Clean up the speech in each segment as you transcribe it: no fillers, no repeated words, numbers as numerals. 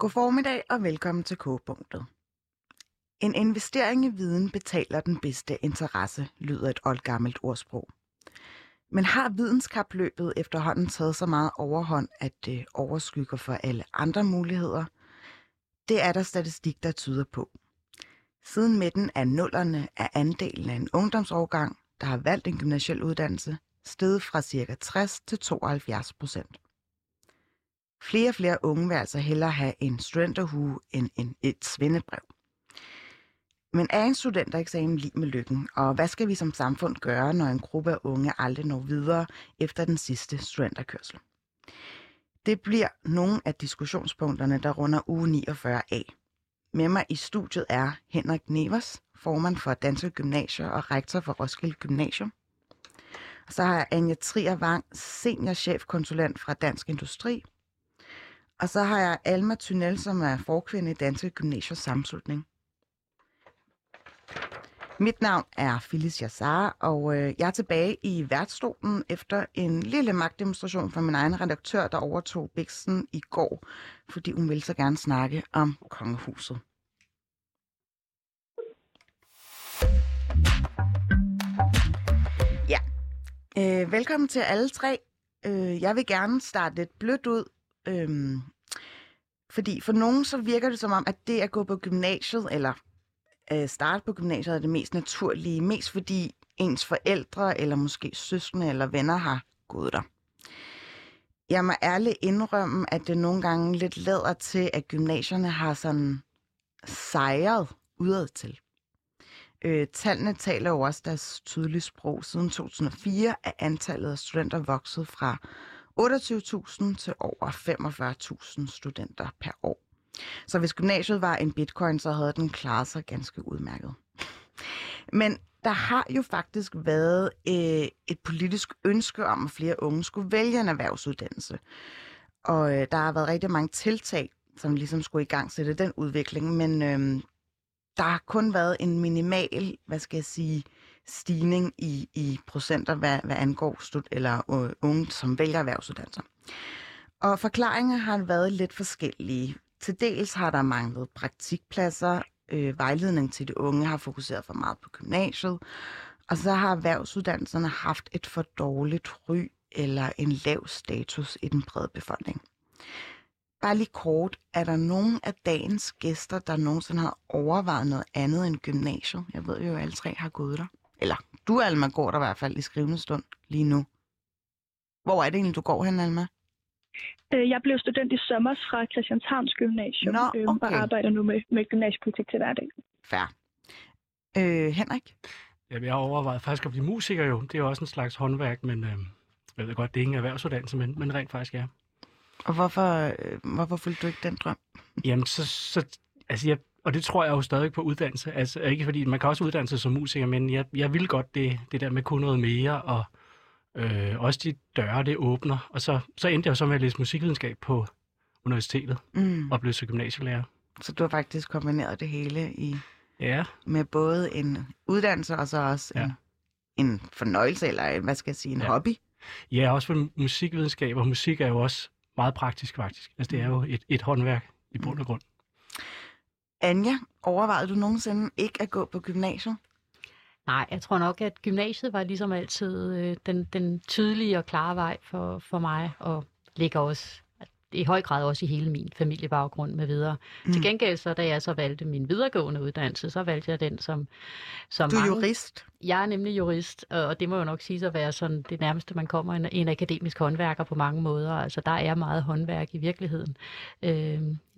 God formiddag og velkommen til K-punktet. En investering i viden betaler den bedste interesse, lyder et oldgammelt ordsprog. Men har videnskabløbet efterhånden taget så meget overhånd, at det overskygger for alle andre muligheder? Det er der statistik, der tyder på. Siden midten af 00'erne er andelen af en ungdomsårgang, der har valgt en gymnasiel uddannelse, steget fra ca. 60 til 72%. Flere og flere unge vil altså hellere have en studenterhue end et svendebrev. Men er en studentereksamen lig med lykken, og hvad skal vi som samfund gøre, når en gruppe af unge aldrig når videre efter den sidste studenterkørsel? Det bliver nogle af diskussionspunkterne, der runder uge 49 af. Med mig i studiet er Henrik Nevers, formand for Danske Gymnasier og rektor for Roskilde Gymnasium. Og så har jeg Anja Trier-Wang, seniorchefkonsulent fra Dansk Industri. Og så har jeg Alma Tønnel, som er forkvinde i Danske Gymnasiers Sammenslutning. Mit navn er Phyllis Jassar, og jeg er tilbage i værtsstolen efter en lille magtdemonstration fra min egen redaktør, der overtog biksen i går, fordi hun ville så gerne snakke om kongehuset. Ja, velkommen til alle tre. Jeg vil gerne starte lidt blødt ud. Fordi for nogen så virker det som om, at det at gå på gymnasiet eller starte på gymnasiet er det mest naturlige, mest fordi ens forældre eller måske søskende eller venner har gået der. Jeg må ærligt indrømme, at det nogle gange lidt lader til, at gymnasierne har sådan sejret udadtil. Tallene taler jo også deres tydelige sprog. Siden 2004 er antallet af studenter vokset fra 28.000 til over 45.000 studenter per år. Så hvis gymnasiet var en bitcoin, så havde den klaret sig ganske udmærket. Men der har jo faktisk været et politisk ønske om, at flere unge skulle vælge en erhvervsuddannelse. Og der har været rigtig mange tiltag, som ligesom skulle igangsætte den udvikling, men der har kun været en minimal, stigning i procenter, hvad angår unge, som vælger erhvervsuddannelser. Og forklaringer har været lidt forskellige. Til dels har der manglet praktikpladser, vejledning til de unge har fokuseret for meget på gymnasiet, og så har erhvervsuddannelserne haft et for dårligt ry eller en lav status i den brede befolkning. Bare lige kort, er der nogen af dagens gæster, der nogensinde har overvejet noget andet end gymnasiet? Jeg ved jo, at alle tre har gået der. Eller du, Alma, går der i hvert fald i skrivende stund lige nu. Hvor er det egentlig, du går hen, Alma? Jeg blev student i sommer fra Christianshavns Gymnasium. Nå, okay. Og arbejder nu med gymnasiepolitik til hverdag. Fair. Henrik? Jamen, jeg har overvejet faktisk at blive musiker jo. Det er jo også en slags håndværk, men jeg ved godt, det er ingen erhvervsuddannelse, men rent faktisk ja. Og hvorfor fulgte du ikke den drøm? Jamen, og det tror jeg jo stadig på uddannelse. Altså, ikke fordi man kan også uddanne sig som musiker, men jeg vil godt det der med kun noget mere, og også de døre, det åbner. Og så endte jeg jo så med at læse musikvidenskab på universitetet, og blev så gymnasielærer. Så du har faktisk kombineret det hele med både en uddannelse, og så også en fornøjelse, eller en hobby? Ja, også for musikvidenskab, og musik er jo også meget praktisk faktisk. Altså det er jo et håndværk i bund og grund. Anja, overvejede du nogensinde ikke at gå på gymnasiet? Nej, jeg tror nok, at gymnasiet var ligesom altid den tydelige og klare vej for mig, og ligger også i høj grad også i hele min familiebaggrund med videre. Til gengæld så, da jeg så valgte min videregående uddannelse, så valgte jeg den som... Du er jurist? Jeg er nemlig jurist, og det må jo nok sige at være sådan det nærmeste, man kommer en akademisk håndværker på mange måder. Altså, der er meget håndværk i virkeligheden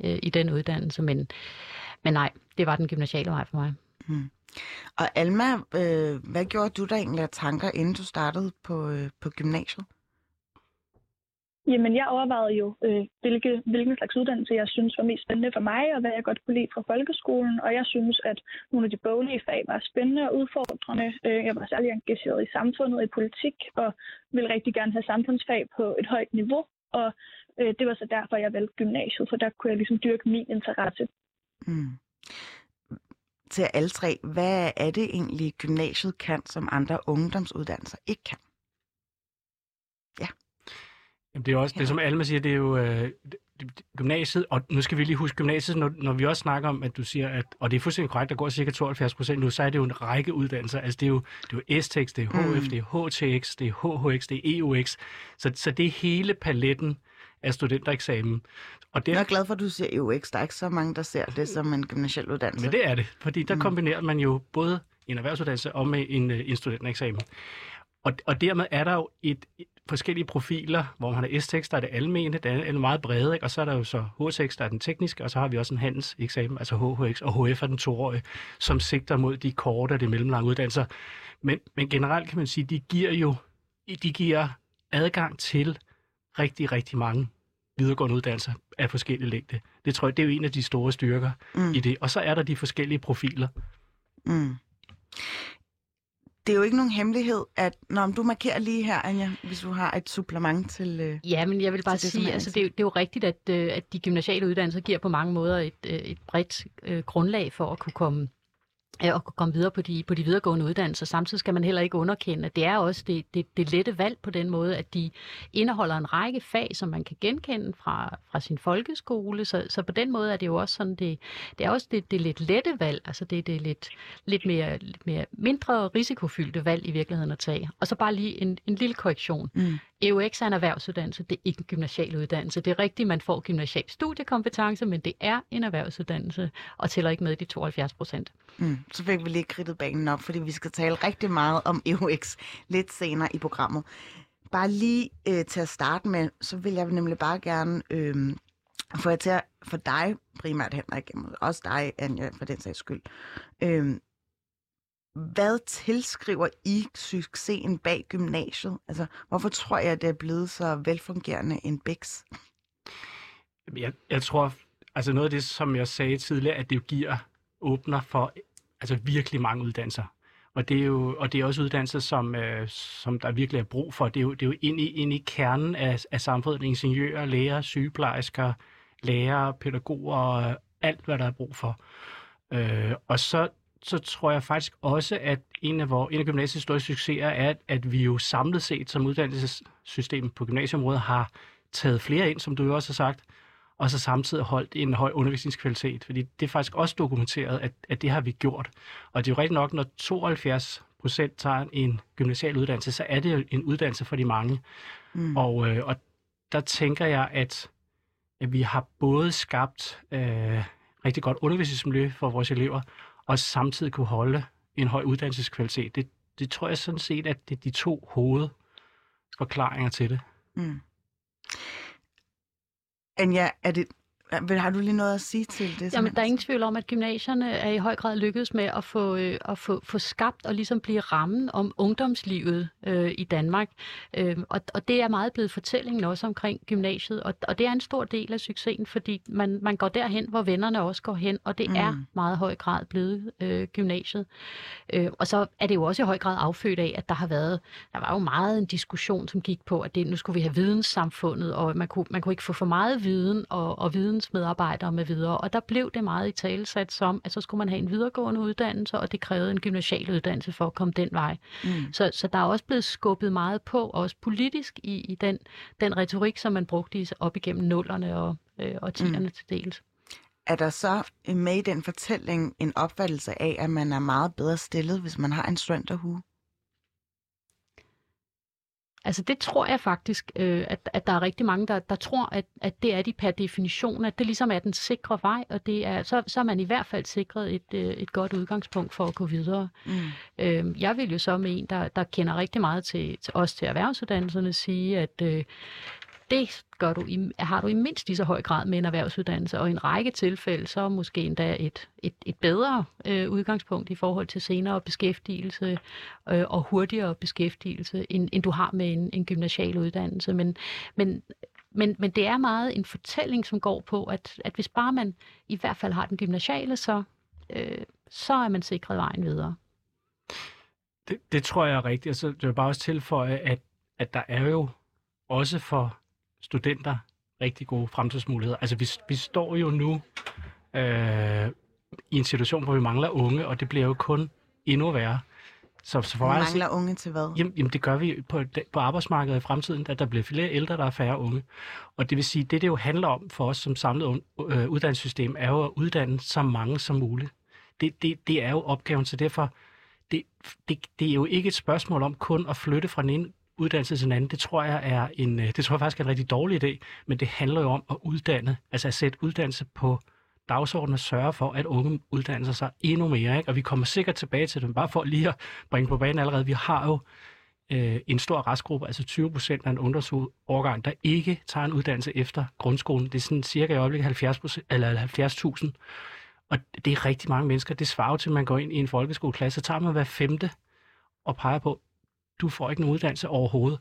i den uddannelse, men nej, det var den gymnasiale vej for mig. Og Alma, hvad gjorde du der egentlig af tanker, inden du startede på gymnasiet? Jamen, jeg overvejede jo, hvilken slags uddannelse jeg synes var mest spændende for mig, og hvad jeg godt kunne lide fra folkeskolen. Og jeg synes, at nogle af de boglige fag var spændende og udfordrende. Jeg var særlig engageret i samfundet og i politik, og ville rigtig gerne have samfundsfag på et højt niveau. Og det var så derfor, jeg valgte gymnasiet, for der kunne jeg ligesom dyrke min interesse. Til alle tre, hvad er det egentlig, gymnasiet kan, som andre ungdomsuddannelser ikke kan? Ja. Jamen, det er også det, som Alma siger, det er jo gymnasiet, og nu skal vi lige huske gymnasiet, når vi også snakker om, at du siger, at, og det er fuldstændig korrekt, der går ca. 72% nu, så er det jo en række uddannelser. Altså det er jo STX, det er HF, det er HTX, det er HHX, det er EUX. Så det er hele paletten af studentereksamen. Og det... Jeg er glad for, at du siger EUX. Der er ikke så mange, der ser det som en gymnasial uddannelse. Men det er det, fordi der kombinerer man jo både en erhvervsuddannelse og med en studentereksamen. Og dermed er der jo et forskellige profiler, hvor man har STX, der er det almene, der er meget brede, ikke? Og så er der jo så HTX, der er den tekniske, og så har vi også en handelseksamen, altså HHX, og HF er den 2-årige, som sigter mod de korte og de mellemlange uddannelser. Men generelt kan man sige, de giver adgang til rigtig, rigtig mange videregående uddannelser af forskellige længde. Det tror jeg, det er jo en af de store styrker i det. Og så er der de forskellige profiler. Mm. Det er jo ikke nogen hemmelighed, at når du markerer lige her, Anja, hvis du har et supplement til... Ja, men jeg vil bare sige, at altså, det er jo rigtigt, at de gymnasiale uddannelser giver på mange måder et bredt grundlag for at kunne komme videre på de videregående uddannelser. Samtidig skal man heller ikke underkende, at det er også det lette valg på den måde, at de indeholder en række fag, som man kan genkende fra sin folkeskole. Så på den måde er det jo også sådan, det er også det lidt lette valg, altså det er lidt mere mindre risikofyldte valg i virkeligheden at tage. Og så bare lige en lille korrektion. Mm. EUX er en erhvervsuddannelse, det er ikke en gymnasial uddannelse. Det er rigtigt, man får gymnasial studiekompetence, men det er en erhvervsuddannelse, og tæller ikke med de 72%. Mm. Så fik vi lige kridtet banen op, fordi vi skal tale rigtig meget om EUX lidt senere i programmet. Bare lige til at starte med, så vil jeg nemlig bare gerne få dig primært, Henrik, og også dig, Anja, for den sags skyld. Hvad tilskriver I succesen bag gymnasiet? Altså, hvorfor tror jeg, at det er blevet så velfungerende en biks? Jeg tror, altså noget af det, som jeg sagde tidligere, at det åbner for altså virkelig mange uddannelser. Og det er jo, og det er også uddannelser, som der virkelig er brug for. Det er jo ind i kernen af samfundet, ingeniører, læger, sygeplejersker, lærere, pædagoger, alt hvad der er brug for. Og så tror jeg faktisk også, at en af gymnasiets store succeser er, at vi jo samlet set som uddannelsessystem på gymnasieområdet har taget flere ind, som du jo også har sagt, og så samtidig holdt en høj undervisningskvalitet. Fordi det er faktisk også dokumenteret, at det har vi gjort. Og det er jo rigtig nok, når 72% tager en gymnasial uddannelse, så er det jo en uddannelse for de mange. Mm. Og der tænker jeg, at vi har både skabt rigtig godt undervisningsmiljø for vores elever, og samtidig kunne holde en høj uddannelseskvalitet. Det tror jeg sådan set, at det er de to hovedforklaringer til det. Mm. Anja, har du lige noget at sige til det? Jamen, der er ingen tvivl om, at gymnasierne er i høj grad lykkedes med at få skabt og ligesom blive rammen om ungdomslivet i Danmark. Og det er meget blevet fortællingen også omkring gymnasiet, og det er en stor del af succesen, fordi man går derhen, hvor vennerne også går hen, og det er meget høj grad blevet gymnasiet. Og så er det jo også i høj grad affødt af, at der var jo meget en diskussion, som gik på, at nu skulle vi have videnssamfundet, og man kunne ikke få for meget viden, og vidensmedarbejdere med videre, og der blev det meget i talesat som, at så skulle man have en videregående uddannelse, og det krævede en gymnasial uddannelse for at komme den vej. Mm. Så der er også blevet skubbet meget på, også politisk i den retorik, som man brugte op igennem 0'erne og 10'erne til dels. Er der så med i den fortælling en opfattelse af, at man er meget bedre stillet, hvis man har en studenterhue? Altså det tror jeg faktisk, at der er rigtig mange, der tror, at det er de per definition, at det ligesom er den sikre vej, og det er, så er man i hvert fald sikret et godt udgangspunkt for at gå videre. Mm. Jeg vil jo så med en, der kender rigtig meget til os til erhvervsuddannelserne, sige, at det har du i mindst lige så høj grad med en erhvervsuddannelse, og i en række tilfælde, så måske endda et bedre udgangspunkt i forhold til senere beskæftigelse og hurtigere beskæftigelse, end du har med en gymnasial uddannelse. Men det er meget en fortælling, som går på, at hvis bare man i hvert fald har den gymnasiale, så er man sikret vejen videre. Det tror jeg er rigtigt, og så vil jeg bare også tilføje, at der er jo også for studenter rigtig gode fremtidsmuligheder. Altså vi står jo nu i en situation, hvor vi mangler unge, og det bliver jo kun endnu værre. Så for mangler altså, unge til hvad? Jamen det gør vi på arbejdsmarkedet i fremtiden, at der bliver flere ældre, der er færre unge. Og det vil sige, det jo handler om for os som samlet uddannelsessystem, er jo at uddanne så mange som muligt. Det er jo opgaven, så derfor det er jo ikke et spørgsmål om kun at flytte fra den ene uddannelse til den anden. Det tror jeg faktisk er en rigtig dårlig idé, men det handler jo om at uddanne, altså at sætte uddannelse på dagsordenen og sørge for, at unge uddanner sig endnu mere, ikke? Og vi kommer sikkert tilbage til det, bare for lige at bringe på banen allerede. Vi har jo en stor restgruppe, altså 20% af en ungdomsårgang, der ikke tager en uddannelse efter grundskolen. Det er sådan cirka i øjeblikket 70.000, og det er rigtig mange mennesker. Det svarer til, at man går ind i en folkeskoleklasse, så tager man hver femte og peger på, du får ikke nogen uddannelse overhovedet.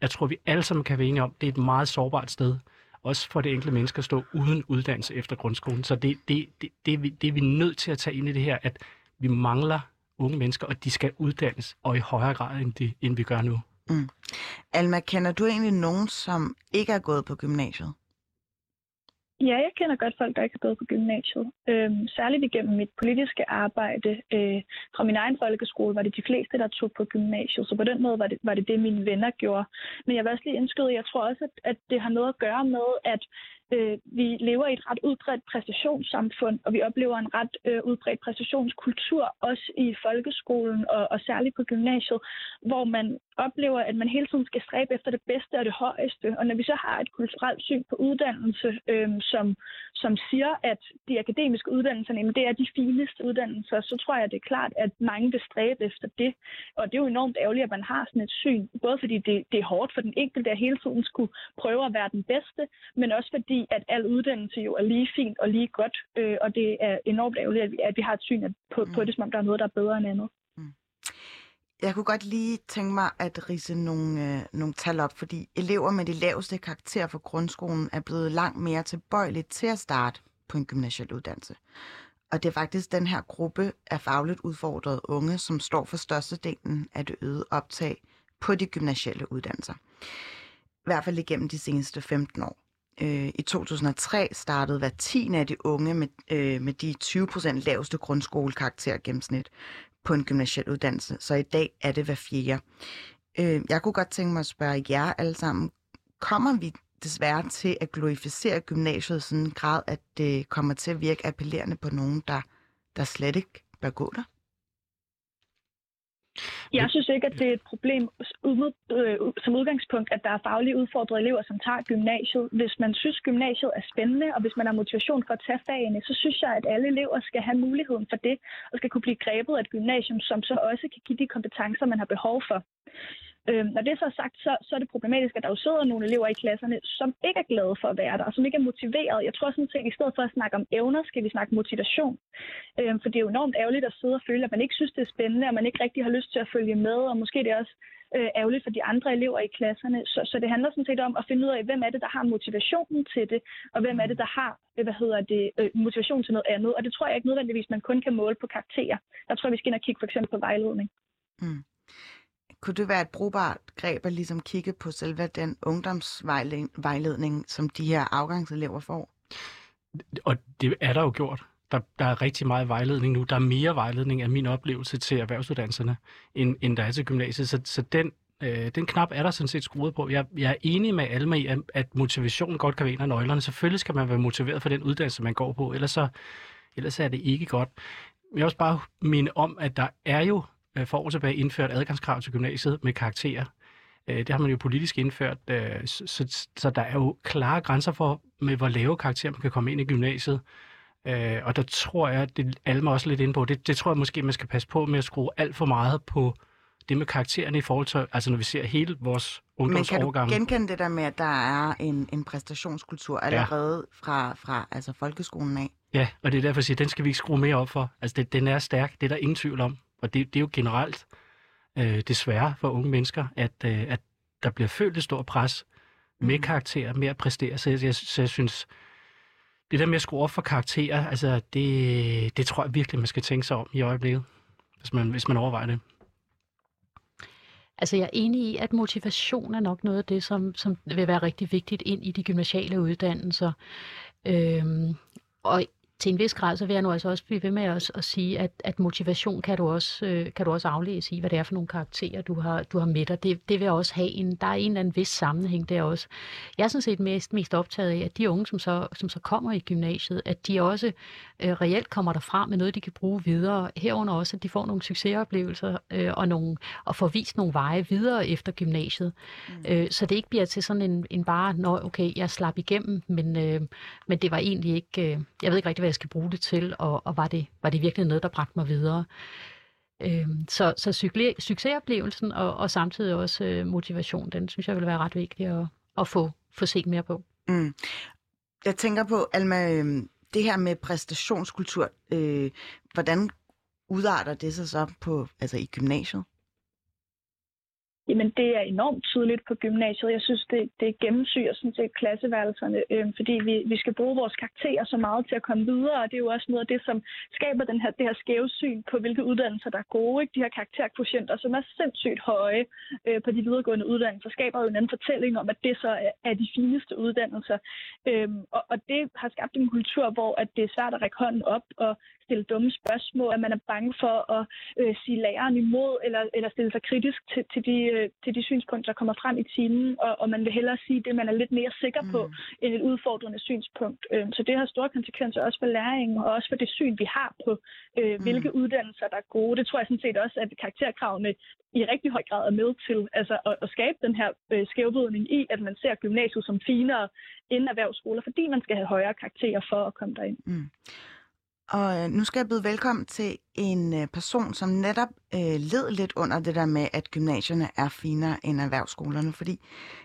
Jeg tror, vi alle sammen kan være enige om, det er et meget sårbart sted, også for det enkelte menneske at stå uden uddannelse efter grundskolen. Så det er vi nødt til at tage ind i det her, at vi mangler unge mennesker, og de skal uddannes, og i højere grad, end vi gør nu. Mm. Alma, kender du egentlig nogen, som ikke er gået på gymnasiet? Ja, jeg kender godt folk, der ikke er gået på gymnasiet. Særligt igennem mit politiske arbejde. Fra min egen folkeskole var det de fleste, der tog på gymnasiet. Så på den måde var det mine venner gjorde. Men jeg var også lige indskyde, jeg tror også, at det har noget at gøre med, at vi lever i et ret udbredt præstationssamfund, og vi oplever en ret udbredt præstationskultur, også i folkeskolen og særligt på gymnasiet, hvor man oplever, at man hele tiden skal stræbe efter det bedste og det højeste. Og når vi så har et kulturelt syn på uddannelse, som siger, at de akademiske uddannelser, jamen det er de fineste uddannelser, så tror jeg, det er klart, at mange vil stræbe efter det. Og det er jo enormt ærgerligt, at man har sådan et syn, både fordi det er hårdt for den enkelte, at hele tiden skulle prøve at være den bedste, men også fordi, at al uddannelse jo er lige fint og lige godt, og det er enormt ærgerligt, at vi har et syn på det, som om der er noget, der er bedre end andet. Jeg kunne godt lige tænke mig at ridse nogle tal op, fordi elever med de laveste karakterer fra grundskolen er blevet langt mere tilbøjelige til at starte på en gymnasial uddannelse. Og det er faktisk den her gruppe af fagligt udfordrede unge, som står for størstedelen af det øgede optag på de gymnasiale uddannelser. I hvert fald igennem de seneste 15 år. I 2003 startede hver 10 af de unge med de 20% laveste grundskolekarakter gennemsnit på en gymnasial uddannelse, så i dag er det hver 4. Jeg kunne godt tænke mig at spørge jer alle sammen, kommer vi desværre til at glorificere gymnasiet i sådan en grad, at det kommer til at virke appellerende på nogen, der slet ikke bør gå der? Jeg synes ikke, at det er et problem som udgangspunkt, at der er fagligt udfordrede elever, som tager gymnasiet. Hvis man synes, gymnasiet er spændende, og hvis man har motivation for at tage fagene, så synes jeg, at alle elever skal have muligheden for det, og skal kunne blive grebet af et gymnasium, som så også kan give de kompetencer, man har behov for. Når det så er sagt, så er det problematisk, at der jo sidder nogle elever i klasserne, som ikke er glade for at være der, og som ikke er motiveret. Jeg tror sådan set, at i stedet for at snakke om evner, skal vi snakke motivation. For det er jo enormt ærgerligt at sidde og føle, at man ikke synes, det er spændende, og man ikke rigtig har lyst til at følge med, og måske det er også ærgerligt for de andre elever i klasserne. Så det handler sådan set om at finde ud af, hvem er det, der har motivationen til det, og hvem er det, der har motivation til noget andet. Og det tror jeg ikke nødvendigvis, man kun kan måle på karakterer. Der tror jeg, vi skal ind og kigge for eksempel på vejledning. Mm. Kunne det være et brugbart greb at ligesom kigge på selve den ungdomsvejledning, som de her afgangselever får? Og det er der jo gjort. Der er rigtig meget vejledning nu. Der er mere vejledning af min oplevelse til erhvervsuddannelserne, end der er til gymnasiet. Så den knap er der sådan set skruet på. Jeg er enig med Alma i, at motivationen godt kan være en af nøglerne. Selvfølgelig skal man være motiveret for den uddannelse, man går på. Ellers er det ikke godt. Jeg vil også bare minde om, at der er jo for år tilbage indført adgangskrav til gymnasiet med karakterer. Det har man jo politisk indført, så der er jo klare grænser for, med hvor lave karakterer man kan komme ind i gymnasiet. Og der tror jeg, det Alma også lidt inde på, det tror jeg måske, man skal passe på med at skrue alt for meget på det med karaktererne i forhold til, altså når vi ser hele vores ungdomsårgang. Men kan du genkende det der med, at der er en præstationskultur allerede fra altså folkeskolen af? Ja, og det er derfor, jeg siger, den skal vi ikke skrue mere op for. Altså den er stærk, det er der ingen tvivl om. Og det er jo generelt desværre for unge mennesker, at der bliver følt et stort pres med karakterer, med at præstere. Så jeg synes, det der med at skrue op for karakterer, altså det tror jeg virkelig, man skal tænke sig om i øjeblikket, hvis man overvejer det. Altså jeg er enig i, at motivation er nok noget af det, som vil være rigtig vigtigt ind i de gymnasiale uddannelser. Og til en vis grad, så vil jeg nu også blive ved med at sige, at motivation kan du også aflæse i, hvad det er for nogle karakterer, du har med dig. Det vil også have der er en eller anden vis sammenhæng der også. Jeg er sådan set mest optaget af, at de unge, som så kommer i gymnasiet, at de også reelt kommer derfra med noget, de kan bruge videre. Herunder også, at de får nogle succesoplevelser og får vist nogle veje videre efter gymnasiet. Så det ikke bliver til sådan en bare, okay, jeg slap igennem, men det var egentlig ikke, jeg ved ikke rigtig, hvad jeg skal bruge det til, og var det virkelig noget, der bragte mig videre. Så succesoplevelsen og samtidig også motivation, den synes jeg vil være ret vigtig at få set mere på. Mm. Jeg tænker på, Alma, det her med præstationskultur, hvordan udarter det sig så på, altså i gymnasiet? Jamen, det er enormt tydeligt på gymnasiet. Jeg synes, det gennemsyrer sådan set klasseværelserne, fordi vi skal bruge vores karakterer så meget til at komme videre, og det er jo også noget af det, som skaber det her skæve syn på, hvilke uddannelser der er gode. Ikke? De her karakterkvotienter, som er sindssygt høje på de videregående uddannelser, skaber jo en anden fortælling om, at det så er de fineste uddannelser. Og det har skabt en kultur, hvor at det er svært at række hånden op og stille dumme spørgsmål, at man er bange for at sige læreren imod, eller stille sig kritisk til de synspunkter, der kommer frem i timen, og man vil hellere sige det, man er lidt mere sikker på, end et udfordrende synspunkt. Så det har store konsekvenser også for læringen, og også for det syn, vi har på, hvilke uddannelser, der er gode. Det tror jeg sådan set også, at karakterkravene i rigtig høj grad er med til, altså at skabe den her skævvridning i, at man ser gymnasiet som finere end erhvervsskoler, fordi man skal have højere karakterer for at komme derind. Mm. Og nu skal jeg byde velkommen til en person, som netop led lidt under det der med, at gymnasierne er finere end erhvervsskolerne, fordi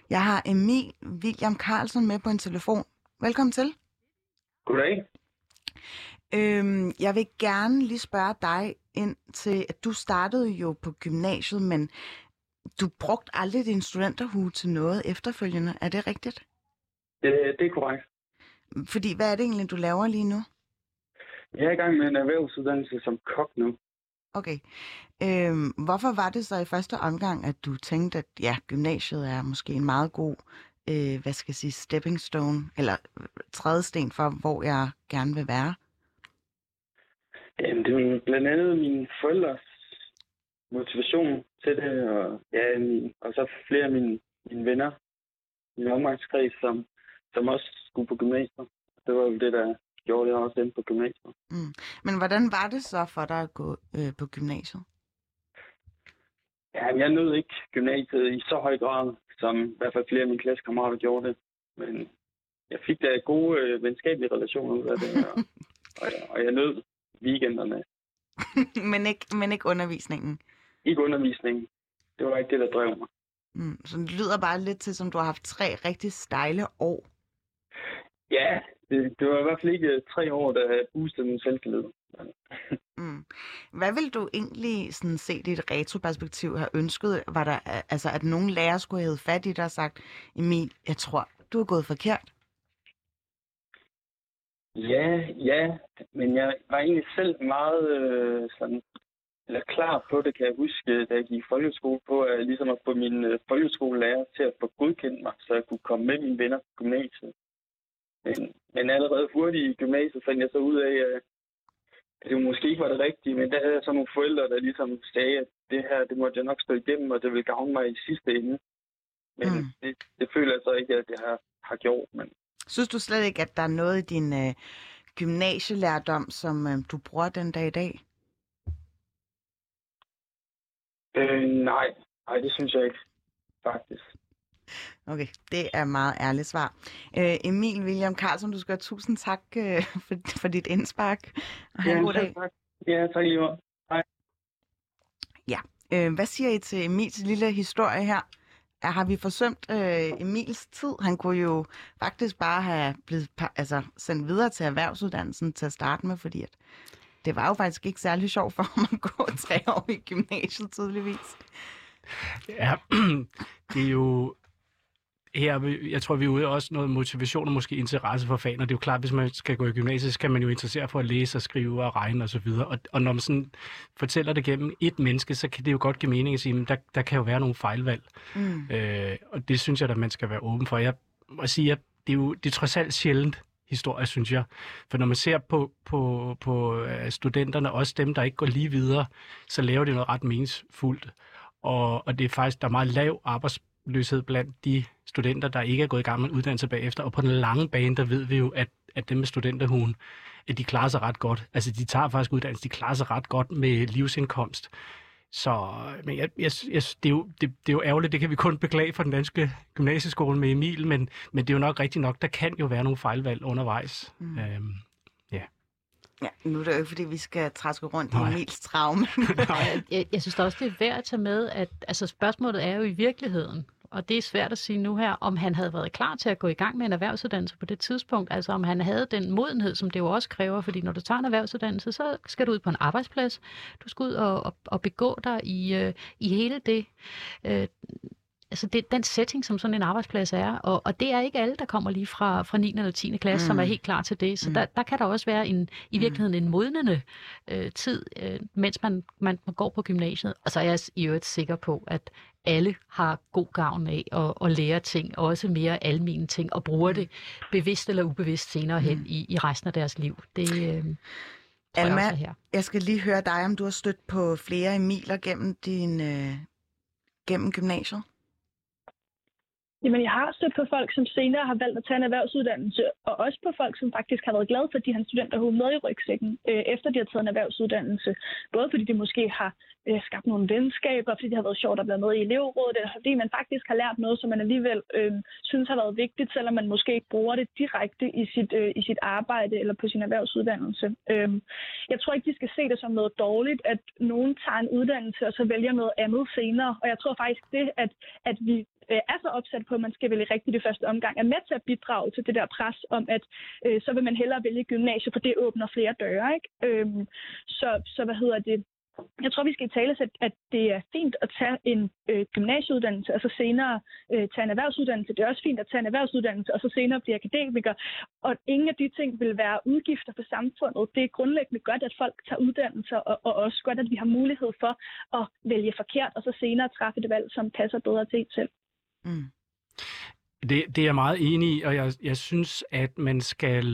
jeg har Emil William Carlsen med på en telefon. Velkommen til. Goddag. Jeg vil gerne lige spørge dig ind til, at du startede jo på gymnasiet, men du brugte aldrig din studenterhue til noget efterfølgende. Er det rigtigt? Det er korrekt. Fordi hvad er det egentlig, du laver lige nu? Jeg er i gang med en erhvervsuddannelse som kok nu. Okay. Hvorfor var det så i første omgang, at du tænkte, at ja, gymnasiet er måske en meget god, stepping stone, eller trædesten for, hvor jeg gerne vil være? Jamen, det var blandt andet mine forældres motivation til det, og så flere af mine venner, min omgangskreds, som også skulle på gymnasiet. Det var jo det, der gjorde det også inde på gymnasiet. Mm. Men hvordan var det så for dig at gå på gymnasiet? Jamen, jeg nød ikke gymnasiet i så høj grad, som i hvert fald flere af mine klassekammerater gjorde det. Men jeg fik da gode venskabelige relationer ud af det, og jeg nød weekenderne. men ikke undervisningen? Ikke undervisningen. Det var ikke det, der drev mig. Mm. Så det lyder bare lidt til, som du har haft 3 rigtig stejle år. Ja, det var i hvert fald ikke 3 år, der havde boostet min selvtillid. Mm. Hvad ville du egentlig sådan set i et retroperspektiv have ønsket? Var der, altså, at nogen lærer skulle have fat i dig og sagt, Emil, jeg tror, du er gået forkert? Ja, men jeg var egentlig selv meget klar på det, kan jeg huske, da jeg gik i folkeskole på, at ligesom at få min folkeskolelærer til at få godkendt mig, så jeg kunne komme med mine venner på gymnasiet. Men allerede hurtigt i gymnasiet fandt jeg så ud af, at det måske ikke var det rigtige, men der havde jeg så nogle forældre, der ligesom sagde, at det her, det måtte jeg nok stå igennem, og det ville gavne mig i sidste ende. Men det føler jeg så ikke, at jeg har gjort. Men synes du slet ikke, at der er noget i din gymnasielærdom, som du bruger den dag i dag? Nej, det synes jeg ikke, faktisk. Okay, det er meget ærligt svar. Emil William Carlsen, du skal have tusind tak for dit indspark. Og have en god dag. Tak. Ja, tak lige meget. Hej. Ja, hvad siger I til Emils lille historie her? Har vi forsømt Emils tid? Han kunne jo faktisk bare have blevet sendt videre til erhvervsuddannelsen til at starte med, fordi at det var jo faktisk ikke særlig sjovt for ham at gå 3 år i gymnasiet tydeligvis. Ja, det er jo her, jeg tror, vi er ude også noget motivation og måske interesse for fag, og det er jo klart, hvis man skal gå i gymnasiet, så kan man jo interessere for at læse og skrive og regne og så videre. Og når man sådan fortæller det gennem et menneske, så kan det jo godt give mening at sige, at der kan jo være nogle fejlvalg. Og det synes jeg, at man skal være åben for. Jeg må sige, at det er jo trods alt sjældent historie, synes jeg. For når man ser på studenterne, også dem, der ikke går lige videre, så laver de noget ret meningsfuldt. Og det er faktisk, der er meget lav arbejdsløshed blandt de studenter, der ikke er gået i gang med uddannelse bagefter. Og på den lange bane, der ved vi jo, at dem med studenterhuen, at de klarer sig ret godt. Altså, de tager faktisk uddannelse, de klarer sig ret godt med livsindkomst. Så men det er jo ærgerligt, det kan vi kun beklage for den danske gymnasieskole med Emil, men det er jo nok rigtigt nok, der kan jo være nogle fejlvalg undervejs. Mm. Ja, nu er det jo ikke, fordi vi skal træske rundt i Emils traume. Jeg synes også, det er værd at tage med, at altså, spørgsmålet er jo i virkeligheden, og det er svært at sige nu her, om han havde været klar til at gå i gang med en erhvervsuddannelse på det tidspunkt, altså om han havde den modenhed, som det jo også kræver, fordi når du tager en erhvervsuddannelse, så skal du ud på en arbejdsplads, du skal ud og begå dig i hele det. Altså det, den setting, som sådan en arbejdsplads er, og det er ikke alle, der kommer lige fra 9. eller 10. klasse, som er helt klar til det. Så der kan der også være i virkeligheden en modnende tid, mens man går på gymnasiet. Og så er jeg i øvrigt sikker på, at alle har god gavn af at lære ting, også mere almene ting, og bruger det bevidst eller ubevidst senere hen i resten af deres liv. Det Alma, jeg skal lige høre dig, om du har stødt på flere Emiler gennem gennem gymnasiet? Jamen, jeg har stødt på folk, som senere har valgt at tage en erhvervsuddannelse, og også på folk, som faktisk har været glade for, at de har en studenterhue med i rygsækken, efter de har taget en erhvervsuddannelse. Både fordi de måske har skabt nogle venskaber, fordi det har været sjovt at være med i elevrådet, eller fordi man faktisk har lært noget, som man alligevel synes har været vigtigt, selvom man måske ikke bruger det direkte i sit arbejde eller på sin erhvervsuddannelse. Jeg tror ikke, de skal se det som noget dårligt, at nogen tager en uddannelse og så vælger noget andet senere. Og jeg tror faktisk det, at vi er så opsat på, at man skal vælge rigtigt i første omgang, er med til at bidrage til det der pres om, at så vil man hellere vælge gymnasiet, for det åbner flere døre, ikke? Så hvad hedder det? Jeg tror, vi skal italesætte, at det er fint at tage en gymnasieuddannelse, og så senere tage en erhvervsuddannelse. Det er også fint at tage en erhvervsuddannelse, og så senere blive akademiker. Og ingen af de ting vil være udgifter for samfundet. Det er grundlæggende godt, at folk tager uddannelser, og også godt, at vi har mulighed for at vælge forkert, og så senere træffe det valg, som passer bedre til en selv. Mm. Det er jeg meget enig i, og jeg synes, at man skal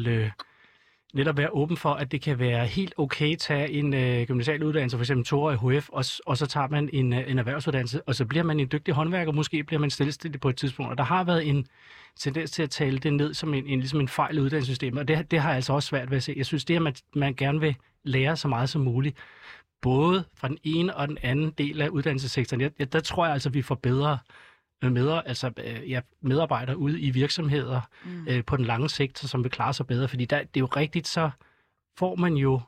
netop være åben for, at det kan være helt okay at tage en gymnasial uddannelse, f.eks. 2-årig HF, og så tager man en erhvervsuddannelse, og så bliver man en dygtig håndværker, måske bliver man selvstændig på et tidspunkt. Og der har været en tendens til at tale det ned som ligesom en fejl i uddannelsessystemet, og det har jeg altså også svært ved at se. Jeg synes, det er, at man gerne vil lære så meget som muligt, både fra den ene og den anden del af uddannelsessektoren. Der tror jeg altså, vi får bedre medarbejdere ude i virksomheder på den lange sigt, som vil klare sig bedre. Fordi det er jo rigtigt, så får man jo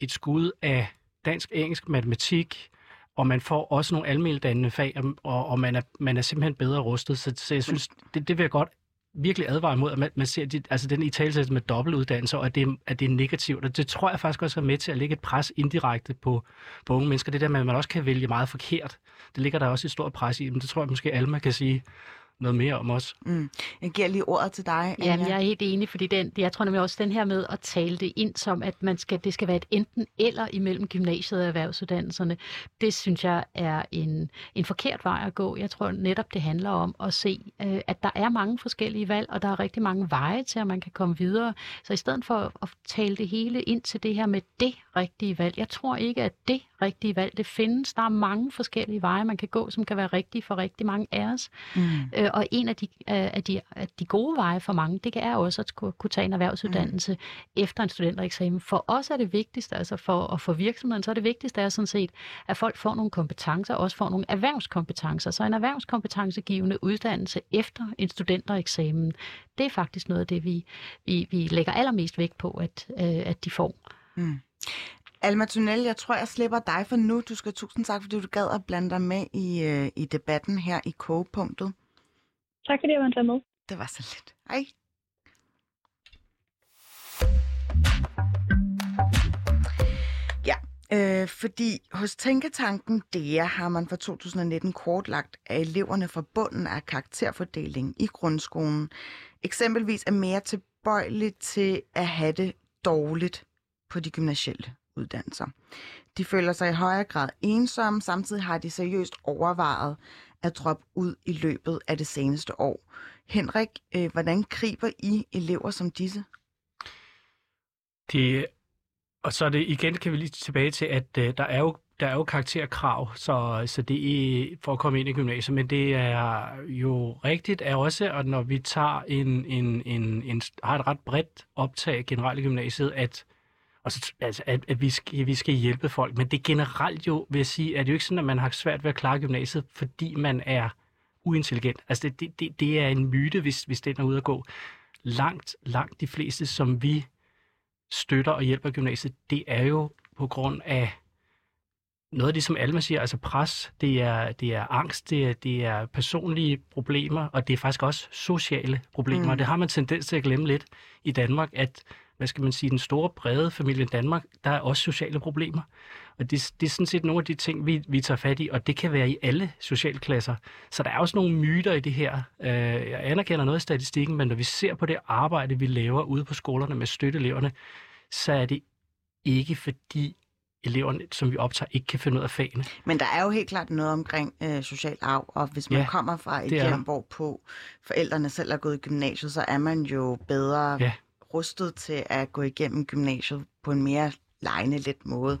et skud af dansk, engelsk, matematik, og man får også nogle almindelig fag, og man er simpelthen bedre rustet. Så jeg synes, det vil jeg godt virkelig advare imod, at man ser den italesættelse med dobbeltuddannelser, og at det er negativt. Og det tror jeg faktisk også er med til at lægge et pres indirekte på unge mennesker. Det der med, at man også kan vælge meget forkert, det ligger der også et stort pres i. Men det tror jeg måske Alma kan sige noget mere om også. Mm. Jeg giver lige ordet til dig, Anja. Jamen, jeg er helt enig, fordi jeg tror nemlig også den her med at tale det ind som, at det skal være et enten eller imellem gymnasiet og erhvervsuddannelserne. Det synes jeg er en forkert vej at gå. Jeg tror netop, det handler om at se, at der er mange forskellige valg, og der er rigtig mange veje til, at man kan komme videre. Så i stedet for at tale det hele ind til det her med det rigtige valg, jeg tror ikke, at det rigtige valg, det findes. Der er mange forskellige veje, man kan gå, som kan være rigtige for rigtig mange af os. Og en af de gode veje for mange, det er også at kunne tage en erhvervsuddannelse efter en studentereksamen. For os er det vigtigste, altså for virksomheden, så er det vigtigste er sådan set, at folk får nogle kompetencer, også får nogle erhvervskompetencer. Så en erhvervskompetencegivende uddannelse efter en studentereksamen, det er faktisk noget af det, vi lægger allermest vægt på, at de får. Mm. Alma Tønnel, jeg tror, jeg slipper dig for nu. Du skal tusind tak, fordi du gad at blande dig med i debatten her i Kogepunktet. Tak fordi jeg var med. Det var så lidt. Hej. Ja, fordi hos Tænketanken DEA har man fra 2019 kortlagt, at eleverne fra bunden af karakterfordelingen i grundskolen eksempelvis er mere tilbøjelige til at have det dårligt på de gymnasielle uddannelser. De føler sig i højere grad ensomme, samtidig har de seriøst overvejet at droppe ud i løbet af det seneste år. Henrik, hvordan griber I elever som disse Og så er det igen, kan vi lige tilbage til, at der er jo karakterkrav, så det er for at komme ind i gymnasiet, men det er jo rigtigt er også, at når vi tager en har et ret bredt optag generelt i gymnasiet, at vi skal hjælpe folk, men det generelt jo, vil jeg sige, er det jo ikke sådan, at man har svært ved at klare gymnasiet, fordi man er uintelligent. Altså det er en myte, hvis den er ude at gå. Langt de fleste, som vi støtter og hjælper gymnasiet, det er jo på grund af noget af det, som Alma siger, altså pres, det er angst, det er personlige problemer, og det er faktisk også sociale problemer. Mm. Det har man tendens til at glemme lidt i Danmark, at, hvad skal man sige, den store brede familie i Danmark, der er også sociale problemer. Og det er sådan set nogle af de ting, vi tager fat i, og det kan være i alle socialklasser. Så der er også nogle myter i det her. Jeg anerkender noget af statistikken, men når vi ser på det arbejde, vi laver ude på skolerne med støtteeleverne, så er det ikke fordi eleverne, som vi optager, ikke kan finde ud af fagene. Men der er jo helt klart noget omkring social arv, og hvis man kommer fra et hjem, hvorpå forældrene selv er gået i gymnasiet, så er man jo bedre rustet til at gå igennem gymnasiet på en mere legende let måde.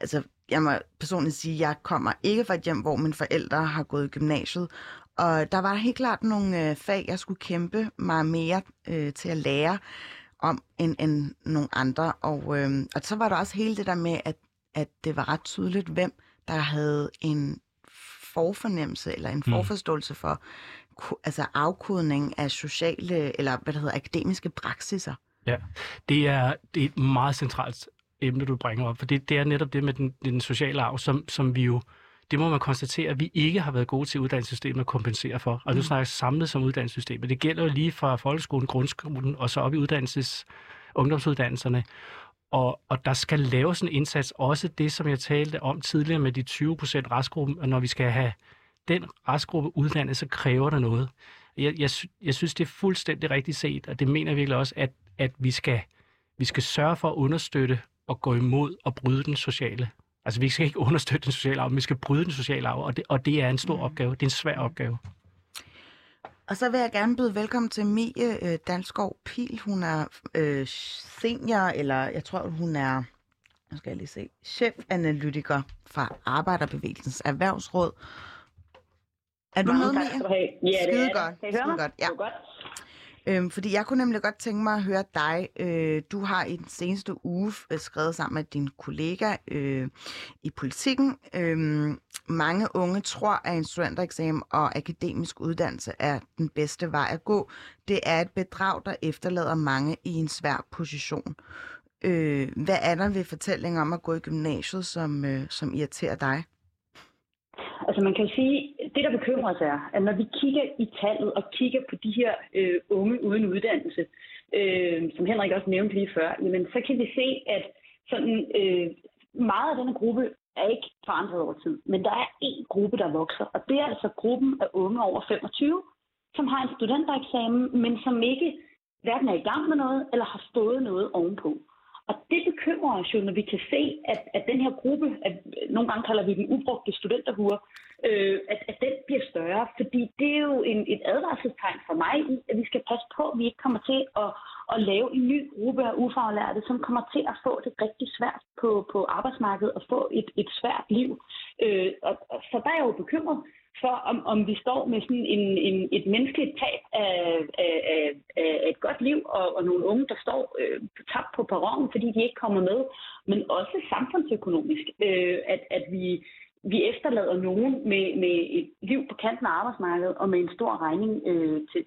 Altså, jeg må personligt sige, at jeg kommer ikke fra et hjem, hvor mine forældre har gået i gymnasiet, og der var helt klart nogle fag, jeg skulle kæmpe mig mere til at lære om, end nogle andre. Og så var der også hele det der med, at det var ret tydeligt, hvem der havde en forfornemmelse eller en forforståelse for altså afkodning af sociale eller akademiske praksiser. Ja, det er et meget centralt emne, du bringer op, for det er netop det med den sociale arv, som vi jo, det må man konstatere, at vi ikke har været gode til uddannelsessystemet at kompensere for. Og nu snakker jeg samlet som uddannelsessystemet. Det gælder jo lige fra folkeskolen, grundskolen og så op i ungdomsuddannelserne. Og der skal laves en indsats, også det, som jeg talte om tidligere med de 20% restgruppen, og når vi skal have den restgruppe uddannet, så kræver der noget. Jeg synes, det er fuldstændig rigtigt set, og det mener jeg virkelig også, at vi skal sørge for at understøtte og gå imod og bryde den sociale. Altså, vi skal ikke understøtte den sociale arv, men vi skal bryde den sociale arv, og det er en stor opgave. Det er en svær opgave. Og så vil jeg gerne byde velkommen til Mie Dalsgaard Pihl. Hun er senior, eller jeg tror, hun er, nu skal jeg lige se, chefanalytiker fra Arbejderbevægelsens Erhvervsråd. Er du med, Mie? Ja, det er godt. Kan I høre mig? Godt, ja. Det er godt. Fordi jeg kunne nemlig godt tænke mig at høre dig. Du har i den seneste uge skrevet sammen med din kollega i Politikken. Mange unge tror, at en studentereksamen og akademisk uddannelse er den bedste vej at gå. Det er et bedrag, der efterlader mange i en svær position. Hvad er der ved fortællinger om at gå i gymnasiet, som irriterer dig? Altså man kan jo sige, det der bekymrer os er, at når vi kigger i tallet og kigger på de her unge uden uddannelse, som Henrik også nævnte lige før, jamen, så kan vi se, at sådan, meget af denne gruppe er ikke forandret over tid, men der er én gruppe, der vokser, og det er altså gruppen af unge over 25, som har en studentereksamen, men som ikke hverken er i gang med noget, eller har fået noget ovenpå. Og det bekymrer os jo, når vi kan se, at den her gruppe, at nogle gange kalder vi den ubrugte studenterhuer, at den bliver større, fordi det er jo et advarselstegn for mig, at vi skal passe på, at vi ikke kommer til at lave en ny gruppe af ufaglærte, som kommer til at få det rigtig svært på arbejdsmarkedet og få et svært liv. Så der er jeg jo bekymret for, om vi står med sådan et menneskeligt tab af et godt liv, og nogle unge, der står tabt på perronen, fordi de ikke kommer med, men også samfundsøkonomisk, at vi efterlader nogen med et liv på kanten af arbejdsmarkedet og med en stor regning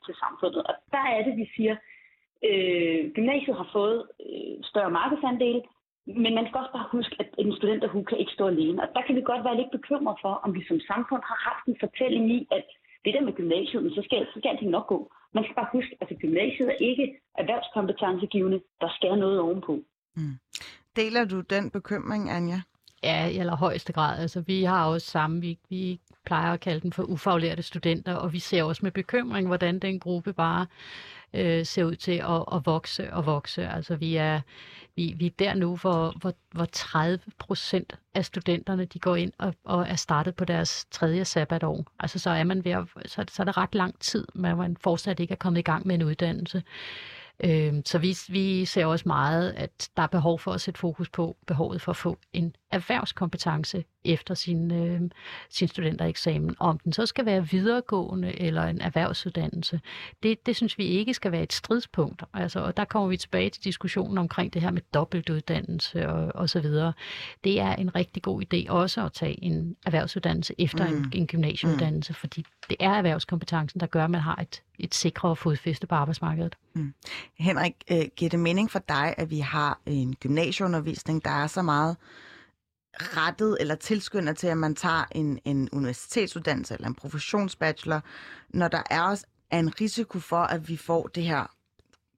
til samfundet. Og der er det, vi siger, gymnasiet har fået større markedsandel, men man skal også bare huske, at en studenterhue kan ikke stå alene. Og der kan vi godt være lidt bekymret for, om vi som samfund har haft en fortælling i, at det der med gymnasiet, så skal det nok gå. Man skal bare huske, at gymnasiet er ikke erhvervskompetencegivende. Der skal noget ovenpå. Mm. Deler du den bekymring, Anja? Ja, i allerhøjeste grad. Altså, vi har også samme, vi plejer at kalde den for ufaglærte studenter, og vi ser også med bekymring, hvordan den gruppe bare ser ud til at vokse og vokse. Altså, vi er der nu, hvor 30% af studenterne, de går ind og er startet på deres 3. sabbatår. Altså, så er man ved at, så er det ret lang tid, man fortsat ikke er kommet i gang med en uddannelse. Så vi ser også meget, at der er behov for at sætte fokus på behovet for at få en erhvervskompetence efter sin studentereksamen. Og om den så skal være videregående eller en erhvervsuddannelse, det synes vi ikke skal være et stridspunkt. Altså, og der kommer vi tilbage til diskussionen omkring det her med dobbeltuddannelse og så videre. Det er en rigtig god idé også at tage en erhvervsuddannelse efter en gymnasieuddannelse, fordi det er erhvervskompetencen, der gør, at man har et sikrere fodfæste på arbejdsmarkedet. Henrik, giver det mening for dig, at vi har en gymnasieundervisning, der er så meget rettet eller tilskynder til, at man tager en universitetsuddannelse eller en professionsbachelor, når der er også en risiko for, at vi får det her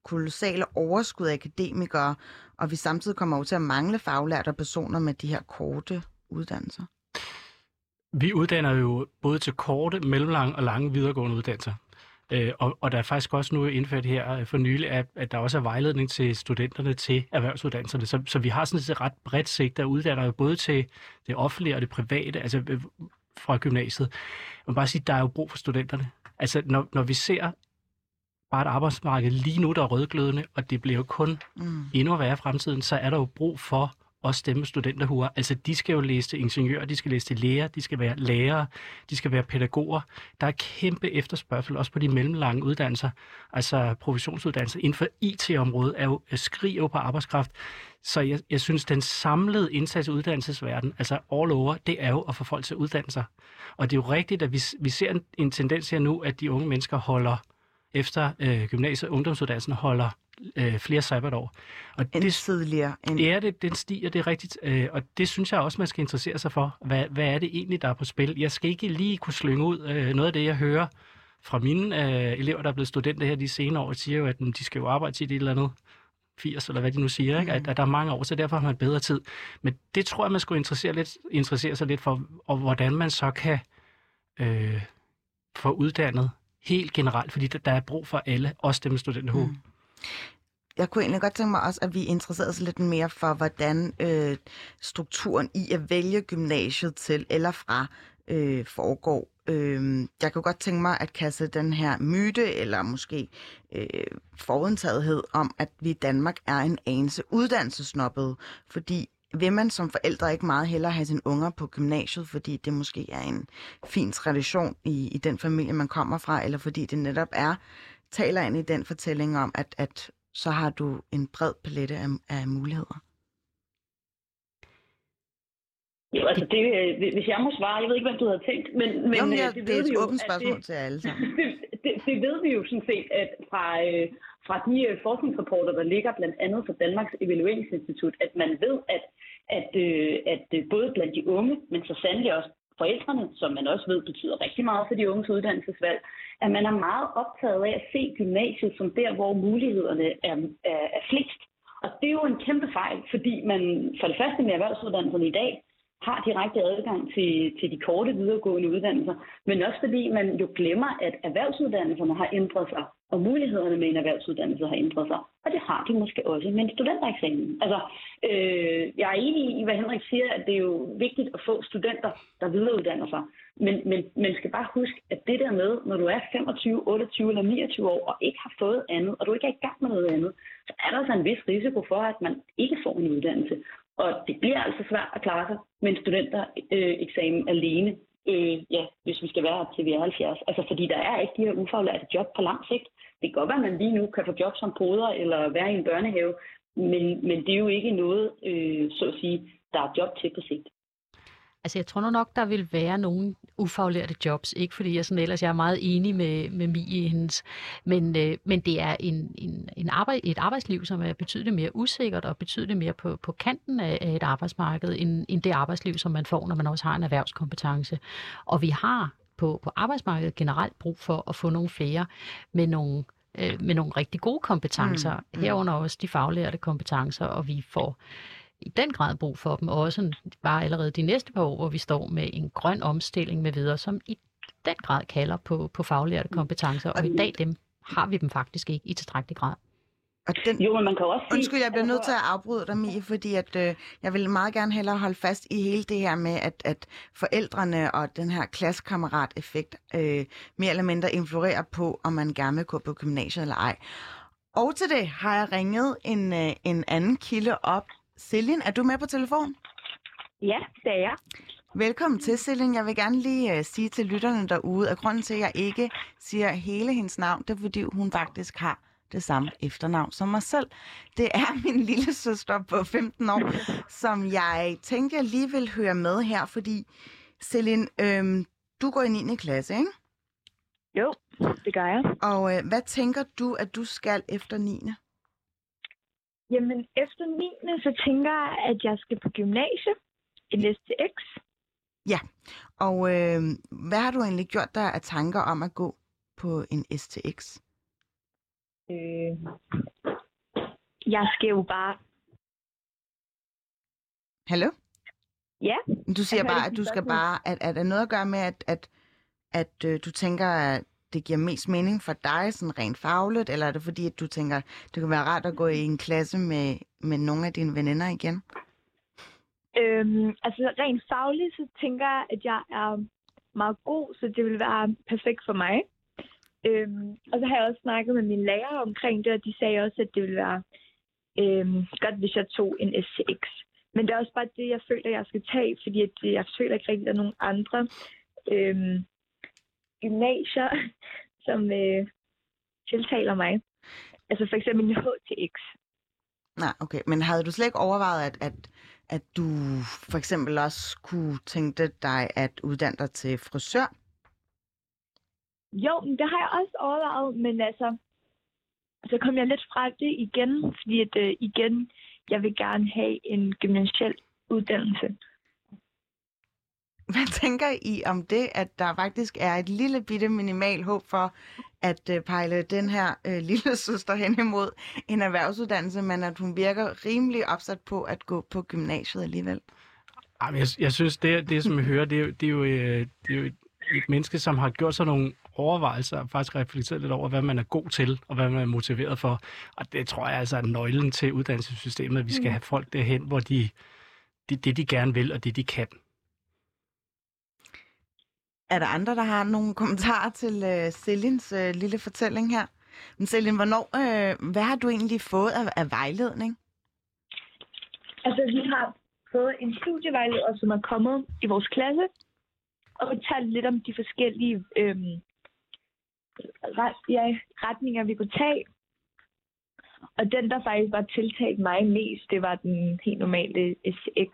kolossale overskud af akademikere, og vi samtidig kommer over til at mangle faglærte og personer med de her korte uddannelser? Vi uddanner jo både til korte, mellemlange og lange videregående uddannelser. Og der er faktisk også nu indført her for nylig, at der også er vejledning til studenterne til erhvervsuddannelserne. Så vi har sådan et ret bredt sigt, der uddanner jo både til det offentlige og det private, altså fra gymnasiet. Man bare sige, der er jo brug for studenterne. Altså når vi ser bare et arbejdsmarked lige nu, der er rødglødende, og det bliver jo kun endnu værre i fremtiden, så er der jo brug for og stemme studenterhuer. Altså, de skal jo læse til ingeniører, de skal læse til læger, de skal være lærere, de skal være pædagoger. Der er kæmpe efterspørgsel, også på de mellemlange uddannelser. Altså, professionsuddannelser inden for IT-området er jo skriger på arbejdskraft. Så jeg synes, den samlede indsats i uddannelsesverdenen, altså all over, det er jo at få folk til at uddanne sig. Og det er jo rigtigt, at vi ser en tendens her nu, at de unge mennesker holder efter gymnasiet og ungdomsuddannelsen holder flere sabbatår. Og det tidligere. Ja, den stiger, det er rigtigt. Og det synes jeg også, man skal interessere sig for. Hvad er det egentlig, der er på spil? Jeg skal ikke lige kunne slynge ud noget af det, jeg hører fra mine elever, der er blevet studenter her de senere år, siger jo, at de skal jo arbejde til det eller andet 80, eller hvad de nu siger, ikke? At der er mange år, så derfor har man bedre tid. Men det tror jeg, man skulle interessere sig lidt for, og hvordan man så kan få uddannet helt generelt, fordi der er brug for alle, også dem med studenterhuer. Jeg kunne egentlig godt tænke mig også, at vi interesserede os lidt mere for, hvordan strukturen i at vælge gymnasiet til eller fra foregår. Jeg kunne godt tænke mig at kaste den her myte, eller måske forudtagethed om, at vi i Danmark er en anelse uddannelsesnobbede, fordi vil man som forældre ikke meget hellere have sine unger på gymnasiet, fordi det måske er en fin tradition i den familie, man kommer fra, eller fordi det netop taler ind i den fortælling om, at så har du en bred palette af muligheder? Jo, altså det, hvis jeg må svare, jeg ved ikke, hvad du havde tænkt, men jo, det er et åbent spørgsmål til alle sammen. Det ved vi jo sådan set, at fra de forskningsrapporter, der ligger blandt andet fra Danmarks evalueringsinstitut, at man ved, at både blandt de unge, men så sandelig også forældrene, som man også ved betyder rigtig meget for de unges uddannelsesvalg, at man er meget optaget af at se gymnasiet som der, hvor mulighederne er flest. Og det er jo en kæmpe fejl, fordi man for det første med erhvervsuddannelserne i dag har direkte adgang til de korte videregående uddannelser, men også fordi man jo glemmer, at erhvervsuddannelserne har ændret sig, og mulighederne med en erhvervsuddannelse har ændret sig. Og det har de måske også med en studentereksamen. Altså, jeg er enig i, hvad Henrik siger, at det er jo vigtigt at få studenter, der videreuddanner sig. Men man skal bare huske, at det der med, når du er 25, 28 eller 29 år, og ikke har fået andet, og du ikke er i gang med noget andet, så er der altså en vis risiko for, at man ikke får en uddannelse. Og det bliver altså svært at klare sig med en studentereksamen alene, hvis vi skal være op til vi er 70. Altså, fordi der er ikke de her ufaglærte job på lang sigt. Det kan godt være, at man lige nu kan få job som poder eller være i en børnehave, men det er jo ikke noget, så at sige, der er job til på sigt. Altså, jeg tror nok, der vil være nogle ufaglærte jobs, ikke fordi jeg er meget enig med Mie i hendes, men det er et arbejdsliv, som er betydeligt mere usikkert og betydeligt mere på kanten af et arbejdsmarked, end det arbejdsliv, som man får, når man også har en erhvervskompetence. Og vi har på arbejdsmarkedet generelt brug for at få nogle flere med nogle rigtig gode kompetencer, herunder også de faglærte kompetencer, og vi får i den grad brug for dem, og også bare allerede de næste par år, hvor vi står med en grøn omstilling med videre, som i den grad kalder på faglærte kompetencer, og i dag har vi dem faktisk ikke i tilstrækkelig grad. Jo, men man kan også sige... Undskyld, jeg bliver nødt til at afbryde dig, Mie, fordi at, jeg vil meget gerne hellere holde fast i hele det her med, at forældrene og den her klassekammerat-effekt mere eller mindre influerer på, om man gerne vil gå på gymnasiet eller ej. Og til det har jeg ringet en anden kilde op. Selin, er du med på telefon? Ja, det er jeg. Velkommen til, Selin. Jeg vil gerne lige sige til lytterne derude, at grunden til, at jeg ikke siger hele hendes navn, det er, fordi hun faktisk har det samme efternavn som mig selv. Det er min lille søster på 15 år, som jeg tænker, jeg lige vil høre med her, fordi Selin, du går i 9. klasse, ikke? Jo, det gør jeg. Og hvad tænker du, at du skal efter 9. Jamen, efter 9. så tænker jeg, at jeg skal på gymnasiet i STX. Ja, og hvad har du egentlig gjort dig af tanker om at gå på en STX? Jeg skal jo bare... Hallo? Ja. Du siger bare, at du skal bare... At der noget at gøre med, at du tænker, at det giver mest mening for dig, sådan rent fagligt, eller er det fordi, at du tænker, at det kan være rart at gå i en klasse med nogle af dine veninder igen? Altså rent fagligt, så tænker jeg, at jeg er meget god, så det vil være perfekt for mig. Og så har jeg også snakket med mine lærere omkring det, og de sagde også, at det ville være godt, hvis jeg tog en STX. Men det er også bare det, jeg føler, jeg skal tage, fordi at jeg føler ikke rigtig, at der er nogen andre gymnasier, som tiltaler mig. Altså for eksempel en HTX. Nej, okay. Men havde du slet ikke overvejet, at du for eksempel også kunne tænke dig at uddanne dig til frisør? Jo, men det har jeg også overvejet, men altså, så kom jeg lidt fra det igen, fordi at, igen, jeg vil gerne have en gymnasial uddannelse. Hvad tænker I om det, at der faktisk er et lille bitte minimal håb for at pejle den her lille søster hen imod en erhvervsuddannelse, men at hun virker rimelig opsat på at gå på gymnasiet alligevel? Jeg synes, det som jeg hører, det er jo et menneske, som har gjort sig nogle overvejelser og faktisk reflekteret lidt over, hvad man er god til og hvad man er motiveret for. Og det tror jeg altså er nøglen til uddannelsessystemet. Vi skal have folk derhen, hvor de gerne vil og det de kan. Er der andre, der har nogle kommentarer til Selins lille fortælling her? Men Selin, hvad har du egentlig fået af vejledning? Altså, vi har fået en studievejleder, som er kommet i vores klasse, og fortalt lidt om de forskellige retninger, vi kunne tage. Og den, der faktisk var tiltalt mig mest, det var den helt normale SX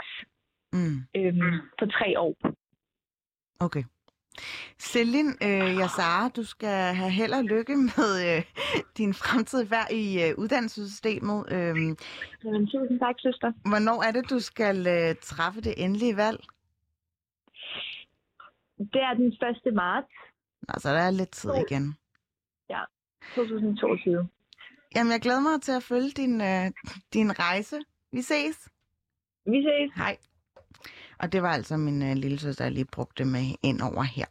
for 3 år. Okay. Selin Yazara, du skal have held og lykke med din fremtidige vær i uddannelsessystemet. Tusind tak, søster. Hvornår er det, du skal træffe det endelige valg? Det er den 1. marts. Altså, der er lidt tid igen. Ja, 2022. Jamen, jeg glæder mig til at følge din rejse. Vi ses. Vi ses. Hej. Og det var altså min lille søster, der lige brugte det med ind over her.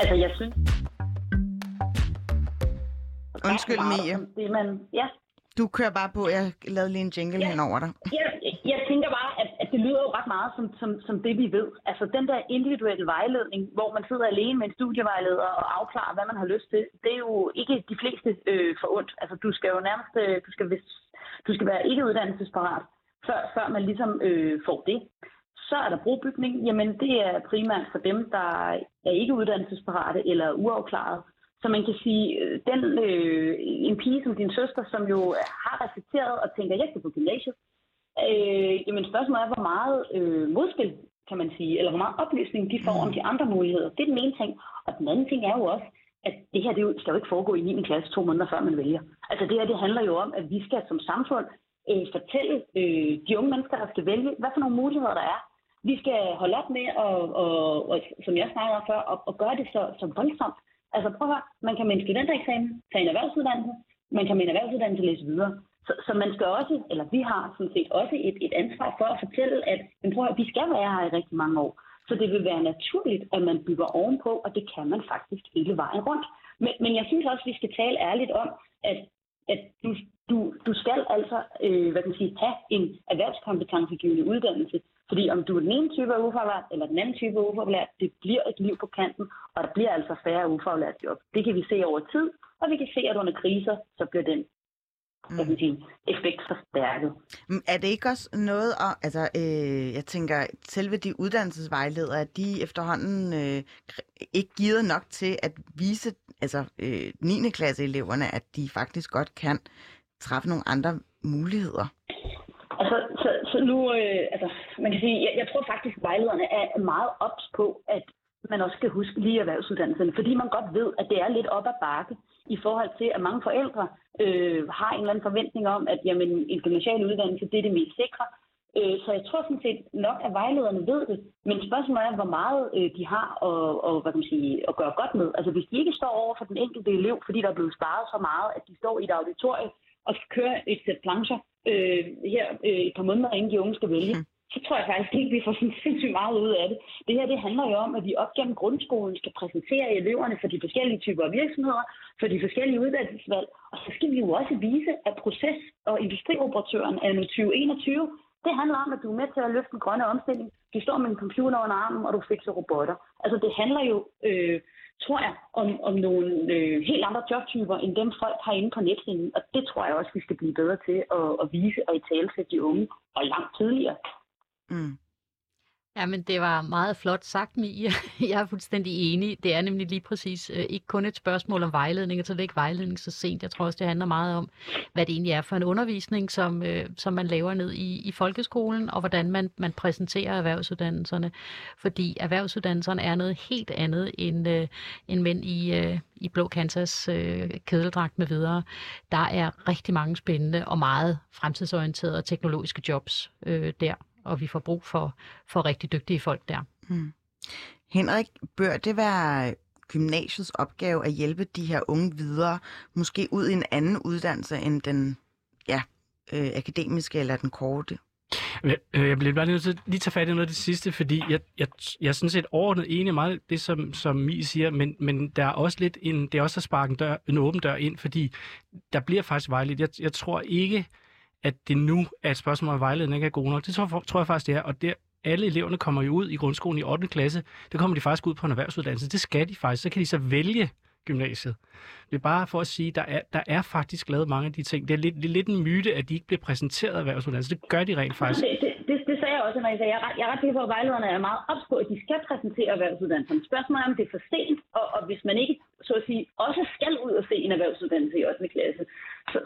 Altså, jeg synes... Undskyld, Mie. Ja. Du kører bare på. Jeg lavede lige en jingle hen over dig. Ja, jeg tænker bare, at det lyder jo ret meget som det, vi ved. Altså, den der individuelle vejledning, hvor man sidder alene med en studievejleder og afklarer, hvad man har lyst til, det er jo ikke de fleste forundt. Altså, du skal jo nærmest... Du skal være ikke uddannelsesparat, før man ligesom får det. Så er der brobygning. Jamen, det er primært for dem, der er ikke uddannelsesparate eller uafklaret. Så man kan sige, en pige som din søster, som jo har reflekteret og tænker, jeg skal på gymnasiet. Jamen, spørgsmålet er, hvor meget modspil, kan man sige, eller hvor meget oplysning de får om de andre muligheder. Det er den ene ting. Og den anden ting er jo også, at det her det skal jo ikke foregå i 9. klasse 2 måneder, før man vælger. Altså, det her det handler jo om, at vi skal som samfund fortælle de unge mennesker, der skal vælge, hvad for nogle muligheder der er. Vi skal holde op med, og som jeg snakkede før, at gøre det så voldsomt. Altså prøv at høre, man kan med en studentereksamen tage en erhvervsuddannelse, man kan med en erhvervsuddannelse læse videre. Så man skal også, eller vi har sådan set også et ansvar for at fortælle, at prøv at høre, vi skal være her i rigtig mange år. Så det vil være naturligt, at man bygger ovenpå, og det kan man faktisk hele vejen rundt. Men jeg synes også, at vi skal tale ærligt om, at du skal altså have en erhvervskompetencegivende uddannelse. Fordi om du er den ene type af ufaglært eller den anden type af ufaglært, det bliver et liv på kanten, og der bliver altså færre ufaglært job. Det kan vi se over tid, og vi kan se, at under kriser, så bliver den effektforstærket. Er det ikke også noget, altså jeg tænker, selve de uddannelsesvejledere, de efterhånden ikke givet nok til at vise, altså 9. klasseeleverne, at de faktisk godt kan træffe nogle andre muligheder? Altså, så nu, altså man kan sige, jeg tror faktisk, at vejlederne er meget ops på, at man også skal huske lige erhvervsuddannelserne, fordi man godt ved, at det er lidt op ad bakke i forhold til, at mange forældre har en eller anden forventning om, at jamen, en gymnasial uddannelse, det er det mest sikre. Så jeg tror sådan set nok, at vejlederne ved det, men spørgsmålet er, hvor meget de har at gøre godt med. Altså hvis de ikke står over for den enkelte elev, fordi der er blevet sparet så meget, at de står i et auditorium og skal køre et sæt plancher et par måneder, inden de unge skal vælge, så tror jeg faktisk ikke, vi får sådan sindssygt meget ud af det. Det her, det handler jo om, at vi op gennem grundskolen skal præsentere eleverne for de forskellige typer af virksomheder, for de forskellige uddannelsesvalg, og så skal vi jo også vise, at proces- og industrioperatøren af 2021, det handler om, at du er med til at løfte den grønne omstilling, du står med en computer under armen, og du fikser robotter. Altså det handler jo, tror jeg, om nogle helt andre jobtyper, end dem folk har inde på nethinden, og det tror jeg også, vi skal blive bedre til at vise og italesætte de unge, og langt tidligere. Mm. Jamen, det var meget flot sagt, Mie. Jeg er fuldstændig enig. Det er nemlig lige præcis ikke kun et spørgsmål om vejledning, og så er det ikke vejledning så sent. Jeg tror også, det handler meget om, hvad det egentlig er for en undervisning, som man laver ned i folkeskolen, og hvordan man præsenterer erhvervsuddannelserne. Fordi erhvervsuddannelserne er noget helt andet end mænd i blå Kansas kedeldragt med videre. Der er rigtig mange spændende og meget fremtidsorienterede og teknologiske jobs der. Og vi får brug for rigtig dygtige folk der. Hmm. Henrik, bør det være gymnasiets opgave at hjælpe de her unge videre, måske ud i en anden uddannelse end den akademiske eller den korte? Jeg bliver bare nødt til at lige tage fat i noget af det sidste, fordi jeg er sådan set overordnet enig meget det, som Mie siger, men der er også lidt det er også at sparke en åben dør ind, fordi der bliver faktisk vejledt. Jeg tror ikke, at det nu er et spørgsmål om vejledning ikke er god nok. Det tror jeg faktisk, det er. Og alle eleverne kommer jo ud i grundskolen i 8. klasse. Der kommer de faktisk ud på en erhvervsuddannelse. Det skal de faktisk. Så kan de så vælge gymnasiet. Det er bare for at sige, at der er faktisk lavet mange af de ting. Det er lidt en myte, at de ikke bliver præsenteret erhvervsuddannelse. Det gør de rent faktisk. Det sagde jeg også, når jeg sagde, at jeg er ret sikker på, at vejlederne er meget ops på, at de skal præsentere erhvervsuddannelsen. Spørgsmålet er, om det er for sent, og hvis man ikke, så at sige, også skal ud og se en erhvervsuddannelse i 8. klasse,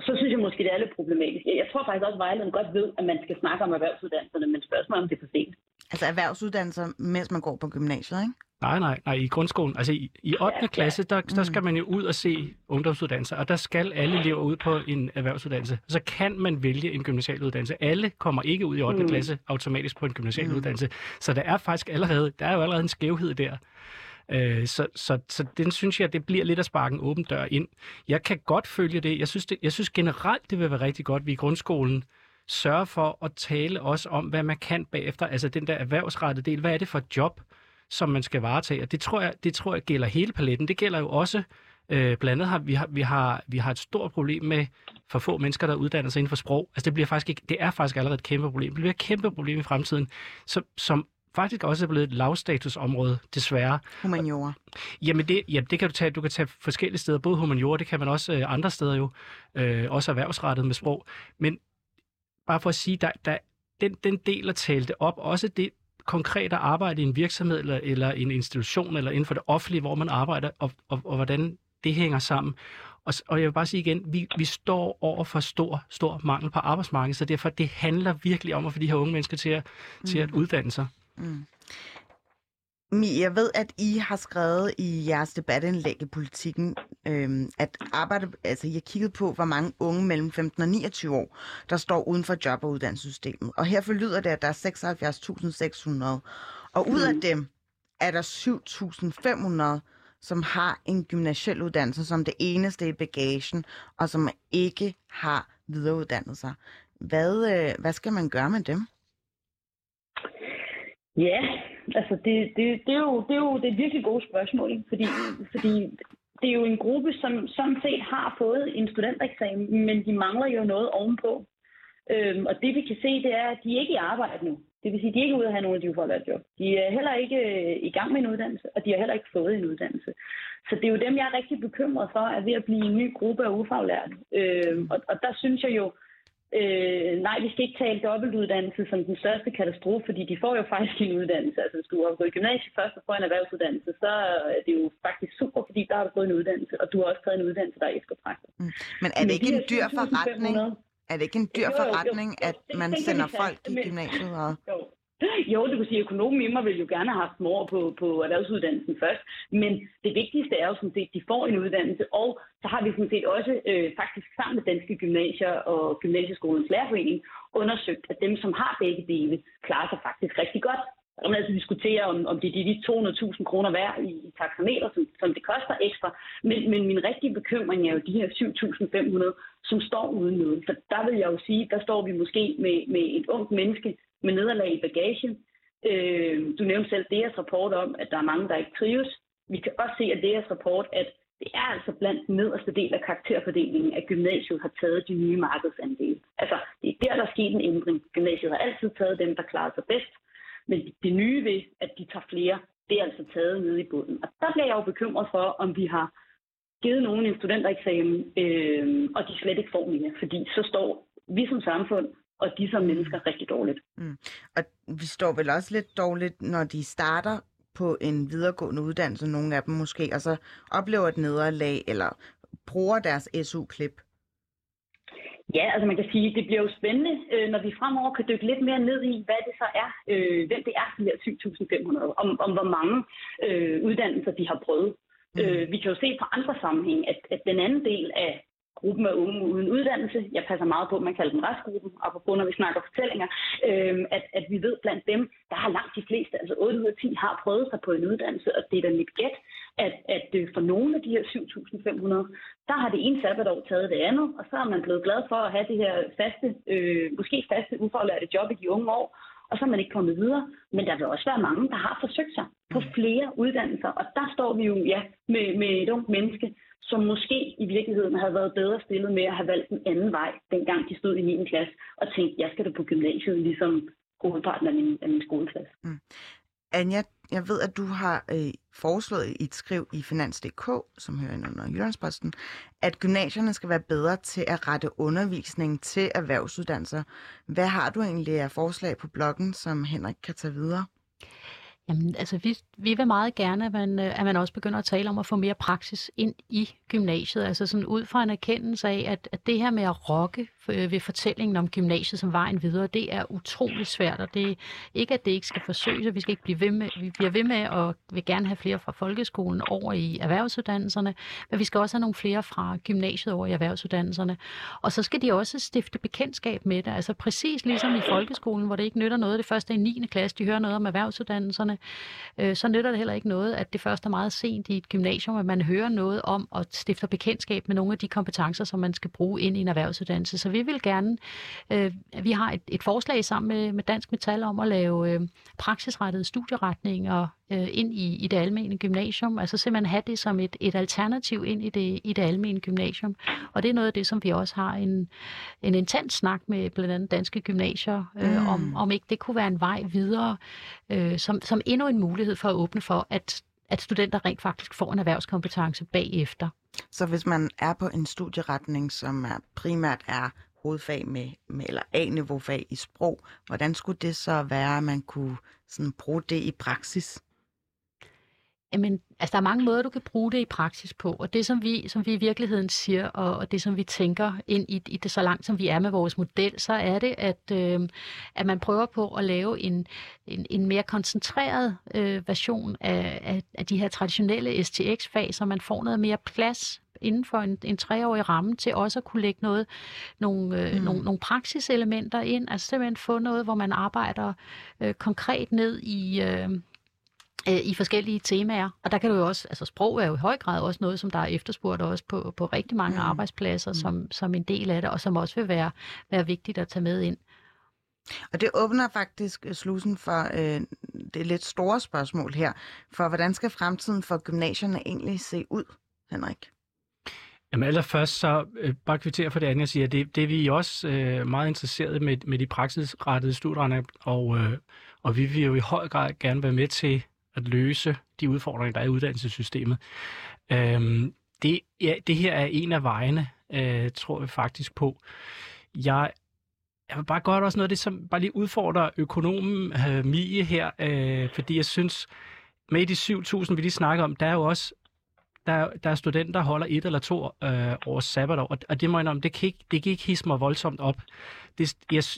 så synes jeg måske, det er lidt problematisk. Jeg tror faktisk også, at vejlederne godt ved, at man skal snakke om erhvervsuddannelserne, men spørgsmålet er, om det er for sent. Altså erhvervsuddannelser, mens man går på gymnasiet, ikke? Nej, i grundskolen. Altså i 8. klasse, der skal man jo ud og se ungdomsuddannelser, og der skal alle elever ud på en erhvervsuddannelse. Så kan man vælge en gymnasial uddannelse. Alle kommer ikke ud i 8. klasse automatisk på en gymnasial uddannelse. Så der er faktisk allerede en skævhed der. Så den synes jeg, det bliver lidt at sparke en åben dør ind. Jeg kan godt følge det. Jeg synes generelt, det vil være rigtig godt, vi i grundskolen sørger for at tale også om, hvad man kan bagefter. Altså den der erhvervsrettede del. Hvad er det for et job, som man skal varetage, og det tror jeg gælder hele paletten. Det gælder jo også, blandt andet vi har et stort problem med for få mennesker, der uddanner sig inden for sprog. Altså det er faktisk allerede et kæmpe problem. Det bliver et kæmpe problem i fremtiden, som faktisk også er blevet et lavstatusområde, desværre. Humaniora. Jamen det kan du kan tage forskellige steder, både humaniora, det kan man også andre steder jo, også erhvervsrettet med sprog. Men bare for at sige, den del at tale det op, også det konkret at arbejde i en virksomhed eller en institution eller inden for det offentlige, hvor man arbejder, og hvordan det hænger sammen. Og jeg vil bare sige igen, vi står over for stor mangel på arbejdsmarkedet, så derfor det handler virkelig om at få de her unge mennesker til at uddanne sig. Mm. Mie, jeg ved, at I har skrevet i jeres debatindlæg i Politikken, at I har kigget på, hvor mange unge mellem 15 og 29 år, der står uden for job- og uddannelsessystemet. Og her forlyder det, at der er 76.600. Og ud af dem er der 7.500, som har en gymnasiel uddannelse som det eneste i bagagen, og som ikke har videreuddannet sig. Hvad skal man gøre med dem? Ja, altså det er jo det virkelig gode spørgsmål, ikke? Fordi det er jo en gruppe, som sådan set har fået en studentereksamen, men de mangler jo noget ovenpå. Og det vi kan se, det er, at de ikke er i arbejde nu. Det vil sige, at de er ikke ude at have nogen af de ufaglærte job. De er heller ikke i gang med en uddannelse, og de har heller ikke fået en uddannelse. Så det er jo dem, jeg er rigtig bekymret for, er ved at blive en ny gruppe af ufaglærte. Og der synes jeg jo, nej, vi skal ikke tale dobbeltuddannelse som den største katastrofe, fordi de får jo faktisk en uddannelse. Altså, hvis du har gået i gymnasiet først og får en erhvervsuddannelse, så er det jo faktisk super, fordi der har du fået en uddannelse, og du har også taget en uddannelse, der er eftertragtet. Mm. Men er det ikke en dyr forretning? Er det ikke en dyr forretning, at man sender folk i gymnasiet? Og... Jo, du kan sige, at økonomen i mig vil jo gerne have haft mor på erhvervsuddannelsen først, men det vigtigste er jo sådan set, at de får en uddannelse, og så har vi sådan set også faktisk sammen med Danske Gymnasier og Gymnasieskolens Lærerforening undersøgt, at dem, som har begge dele, klarer sig faktisk rigtig godt. Og man altså diskuterer, om det er de 200.000 kroner værd i taxameter, som det koster ekstra. Men min rigtige bekymring er jo de her 7.500, som står uden noget. For der vil jeg jo sige, der står vi måske med et ungt menneske med nederlag i bagagen. Du nævnte selv deres rapport om, at der er mange, der ikke trives. Vi kan også se af deres rapport, at det er altså blandt den nederste del af karakterfordelingen, at gymnasiet har taget de nye markedsandele. Altså, det er der er sket en ændring. Gymnasiet har altid taget dem, der klarer sig bedst. Men det nye ved, at de tager flere, det er altså taget nede i bunden. Og der bliver jeg jo bekymret for, om vi har givet nogen en studentereksamen, og de slet ikke får mere. Fordi så står vi som samfund og de som mennesker rigtig dårligt. Mm. Og vi står vel også lidt dårligt, når de starter på en videregående uddannelse, nogle af dem måske, og så oplever et nederlag eller bruger deres SU-klip. Ja, altså man kan sige, at det bliver jo spændende, når vi fremover kan dykke lidt mere ned i, hvad det så er, hvem det er, de her 7.500, om hvor mange uddannelser de har prøvet. Vi kan jo se fra andre sammenhæng, at den anden del af gruppen af unge uden uddannelse, jeg passer meget på, at man kalder den restgruppen, apropos når vi snakker fortællinger, at vi ved blandt dem, der har langt de fleste, altså 8 ud af 10 har prøvet sig på en uddannelse, og det er da mit gæt, at for nogle af de her 7.500, der har det ene sabbatår taget det andet, og så er man blevet glad for at have det her faste, måske faste ufaglærte job i de unge år, og så er man ikke kommet videre. Men der vil også være mange, der har forsøgt sig på flere uddannelser, og der står vi jo med et ungt menneske, som måske i virkeligheden havde været bedre stillet med at have valgt en anden vej, dengang de stod i 9. klasse og tænkte, jeg skal da på gymnasiet, ligesom hovedparten af min skoleklasse. Mm. Anja, jeg ved, at du har foreslået i et skriv i Finans.dk, som hører ind under Jyllandsposten, at gymnasierne skal være bedre til at rette undervisningen til erhvervsuddannelser. Hvad har du egentlig af forslag på bloggen, som Henrik kan tage videre? Jamen, altså, vi vil meget gerne, at man også begynder at tale om at få mere praksis ind i gymnasiet. Altså sådan ud fra en erkendelse af, at det her med at rokke ved fortællingen om gymnasiet som vejen videre, det er utrolig svært, og det er ikke, at det ikke skal forsøges, og vi skal ikke blive ved med, vi bliver ved med og vil gerne have flere fra folkeskolen over i erhvervsuddannelserne, men vi skal også have nogle flere fra gymnasiet over i erhvervsuddannelserne, og så skal de også stifte bekendtskab med det, altså præcis ligesom i folkeskolen, hvor det ikke nytter noget, det første er i 9. klasse, de hører noget om erhvervsuddannelserne, så nytter det heller ikke noget, at det først er meget sent i et gymnasium, at man hører noget om og stifter bekendtskab med nogle af de kompetencer, som man skal bruge ind i en erhvervsuddannelse. Så vi vil gerne, vi har et forslag sammen med Dansk Metal om at lave praksisrettede studieretninger ind i det almene gymnasium, altså simpelthen have det som et alternativ ind i det almene gymnasium. Og det er noget af det, som vi også har en intens snak med blandt andet Danske Gymnasier, om ikke det kunne være en vej videre, som endnu en mulighed for at åbne for, at studenter rent faktisk får en erhvervskompetence bagefter. Så hvis man er på en studieretning, som primært er hovedfag med eller A-niveaufag i sprog, hvordan skulle det så være, at man kunne sådan bruge det i praksis? Jamen, altså der er mange måder, du kan bruge det i praksis på, og det, som vi i virkeligheden siger, og det, som vi tænker ind i det så langt, som vi er med vores model, så er det, at man prøver på at lave en mere koncentreret version af de her traditionelle STX-fag, så man får noget mere plads inden for en 3-årig ramme til også at kunne lægge nogle praksiselementer ind, altså simpelthen få noget, hvor man arbejder konkret ned i forskellige temaer, og der kan du jo også, altså sprog er jo i høj grad også noget, som der er efterspurgt også på rigtig mange arbejdspladser, som en del af det, og som også vil være vigtigt at tage med ind. Og det åbner faktisk slusen for det lidt store spørgsmål her, for hvordan skal fremtiden for gymnasierne egentlig se ud, Henrik? Jamen allerførst så bare kvittere for det andet, jeg siger, det er vi også meget interesserede med de praksisrettede studierne, og vi vil jo i høj grad gerne være med til at løse de udfordringer, der er i uddannelsessystemet. Det her er en af vejene, tror jeg faktisk på. Jeg vil bare godt også noget af det, som bare lige udfordrer økonomen Mie her, fordi jeg synes, med de 7.000, vi lige snakker om, der er jo også der er studenter, der holder 1 eller 2 års sabbatår, og det må jeg indrømme, det kan ikke hisse mig voldsomt op.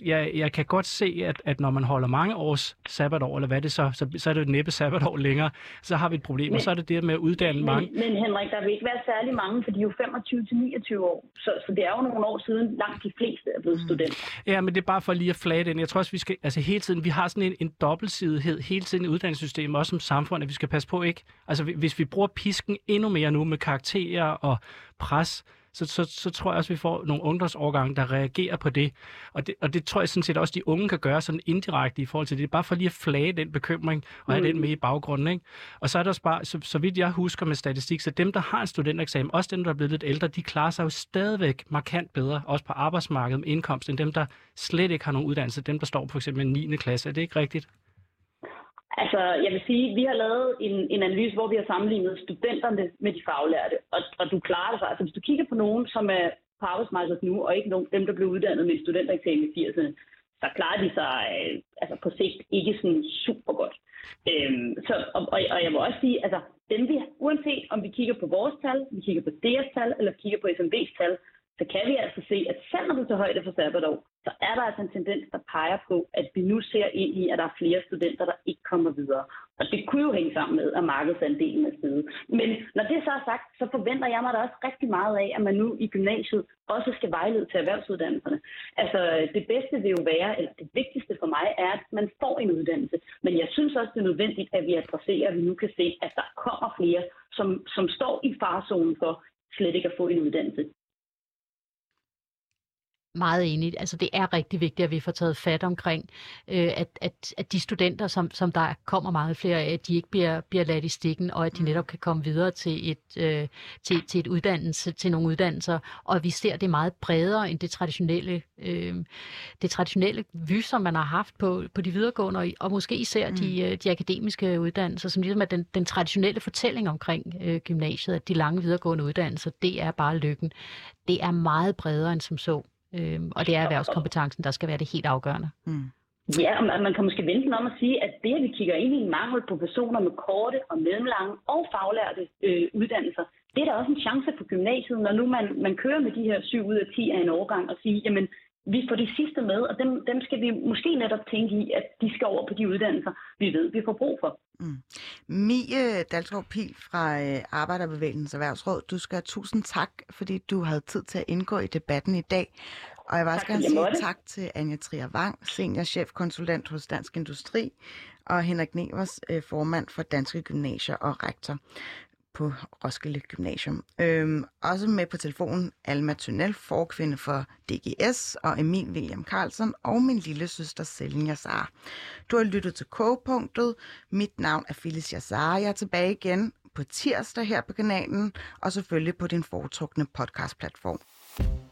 Jeg kan godt se, at når man holder mange års sabbatår, eller hvad det så er det jo et næppe sabbatår længere, så har vi et problem, og så er det det med at uddanne mange. Men Henrik, der vil ikke være særlig mange, for de er jo 25-29 år, så det er jo nogle år siden, langt de fleste er blevet studenter. Ja, men det er bare for lige at flage den. Jeg tror også, vi skal, altså hele tiden, vi har sådan en dobbeltsidighed hele tiden i uddannelsessystemet, også som samfund, at vi skal passe på, ikke? Altså hvis vi bruger pisken endnu mere nu med karakterer og pres, så tror jeg også, vi får nogle ungdomsårgange, der reagerer på det. Og det tror jeg sådan set også, de unge kan gøre sådan indirekte i forhold til det. Det er bare for lige at flage den bekymring og have den med i baggrunden, ikke? Og så er der også bare, så vidt jeg husker med statistik, så dem, der har en studentereksamen, også dem, der er blevet lidt ældre, de klarer sig jo stadigvæk markant bedre, også på arbejdsmarkedet med indkomst, end dem, der slet ikke har nogen uddannelse. Dem, der står for eksempel i 9. klasse. Er det ikke rigtigt? Altså, jeg vil sige, at vi har lavet en analyse, hvor vi har sammenlignet studenterne med de faglærte, og du klarer det sig. Altså, hvis du kigger på nogen, som er på arbejdsmarkedet nu, og ikke nogen, dem, der blev uddannet med studentereksamen i 80'erne, så klarer de sig altså på sigt ikke sådan super godt. Og jeg må også sige, altså, uanset om vi kigger på vores tal, vi kigger på deres tal, eller vi kigger på SMV's tal, så kan vi altså se, at selv når du tager højde for sabbatår, så er der altså en tendens, der peger på, at vi nu ser ind i, at der er flere studenter, der ikke kommer videre. Og det kunne jo hænge sammen med, at markedsandelen er steget. Men når det så er sagt, så forventer jeg mig da også rigtig meget af, at man nu i gymnasiet også skal vejlede til erhvervsuddannelserne. Altså det bedste vil jo være, eller det vigtigste for mig, er, at man får en uddannelse. Men jeg synes også, det er nødvendigt, at vi adresserer, at vi nu kan se, at der kommer flere, som står i farezonen for slet ikke at få en uddannelse. Meget enig. Altså det er rigtig vigtigt, at vi får taget fat omkring, at de studenter, som der kommer meget flere af, at de ikke bliver ladt i stikken, og at de netop kan komme videre til et uddannelse, til nogle uddannelser, og at vi ser det meget bredere end det traditionelle, vy, som man har haft på de videregående, og måske især de akademiske uddannelser, som ligesom er den traditionelle fortælling omkring gymnasiet, at de lange videregående uddannelser, det er bare lykken. Det er meget bredere end som så. Og det er erhvervskompetencen, der skal være det helt afgørende. Ja, og man kan måske vente om at sige, at det, at vi kigger ind i en mangel på personer med korte og mellemlange og faglærte uddannelser, det er da også en chance for gymnasiet, når nu man kører med de her 7 ud af 10 af en årgang og siger, jamen, vi får de sidste med, og dem skal vi måske netop tænke i, at de skal over på de uddannelser, vi ved, vi får brug for. Mie Dalsgaard Pihl fra Arbejderbevægelsens Erhvervsråd, du skal have tusind tak, fordi du havde tid til at indgå i debatten i dag. Og jeg vil også gerne sige tak til Anja Trier-Wang, seniorchefkonsulent hos Dansk Industri, og Henrik Nevers, formand for Danske Gymnasier og rektor på Roskilde Gymnasium. Også med på telefonen Alma Tønnel, forkvinde for DGS, og Emil William Carlsen og min lille søster Selin Yazara. Du har lyttet til K-punktet. Mit navn er Phyllis Jassar. Jeg er tilbage igen på tirsdag her på kanalen, og selvfølgelig på din foretrukne podcastplatform.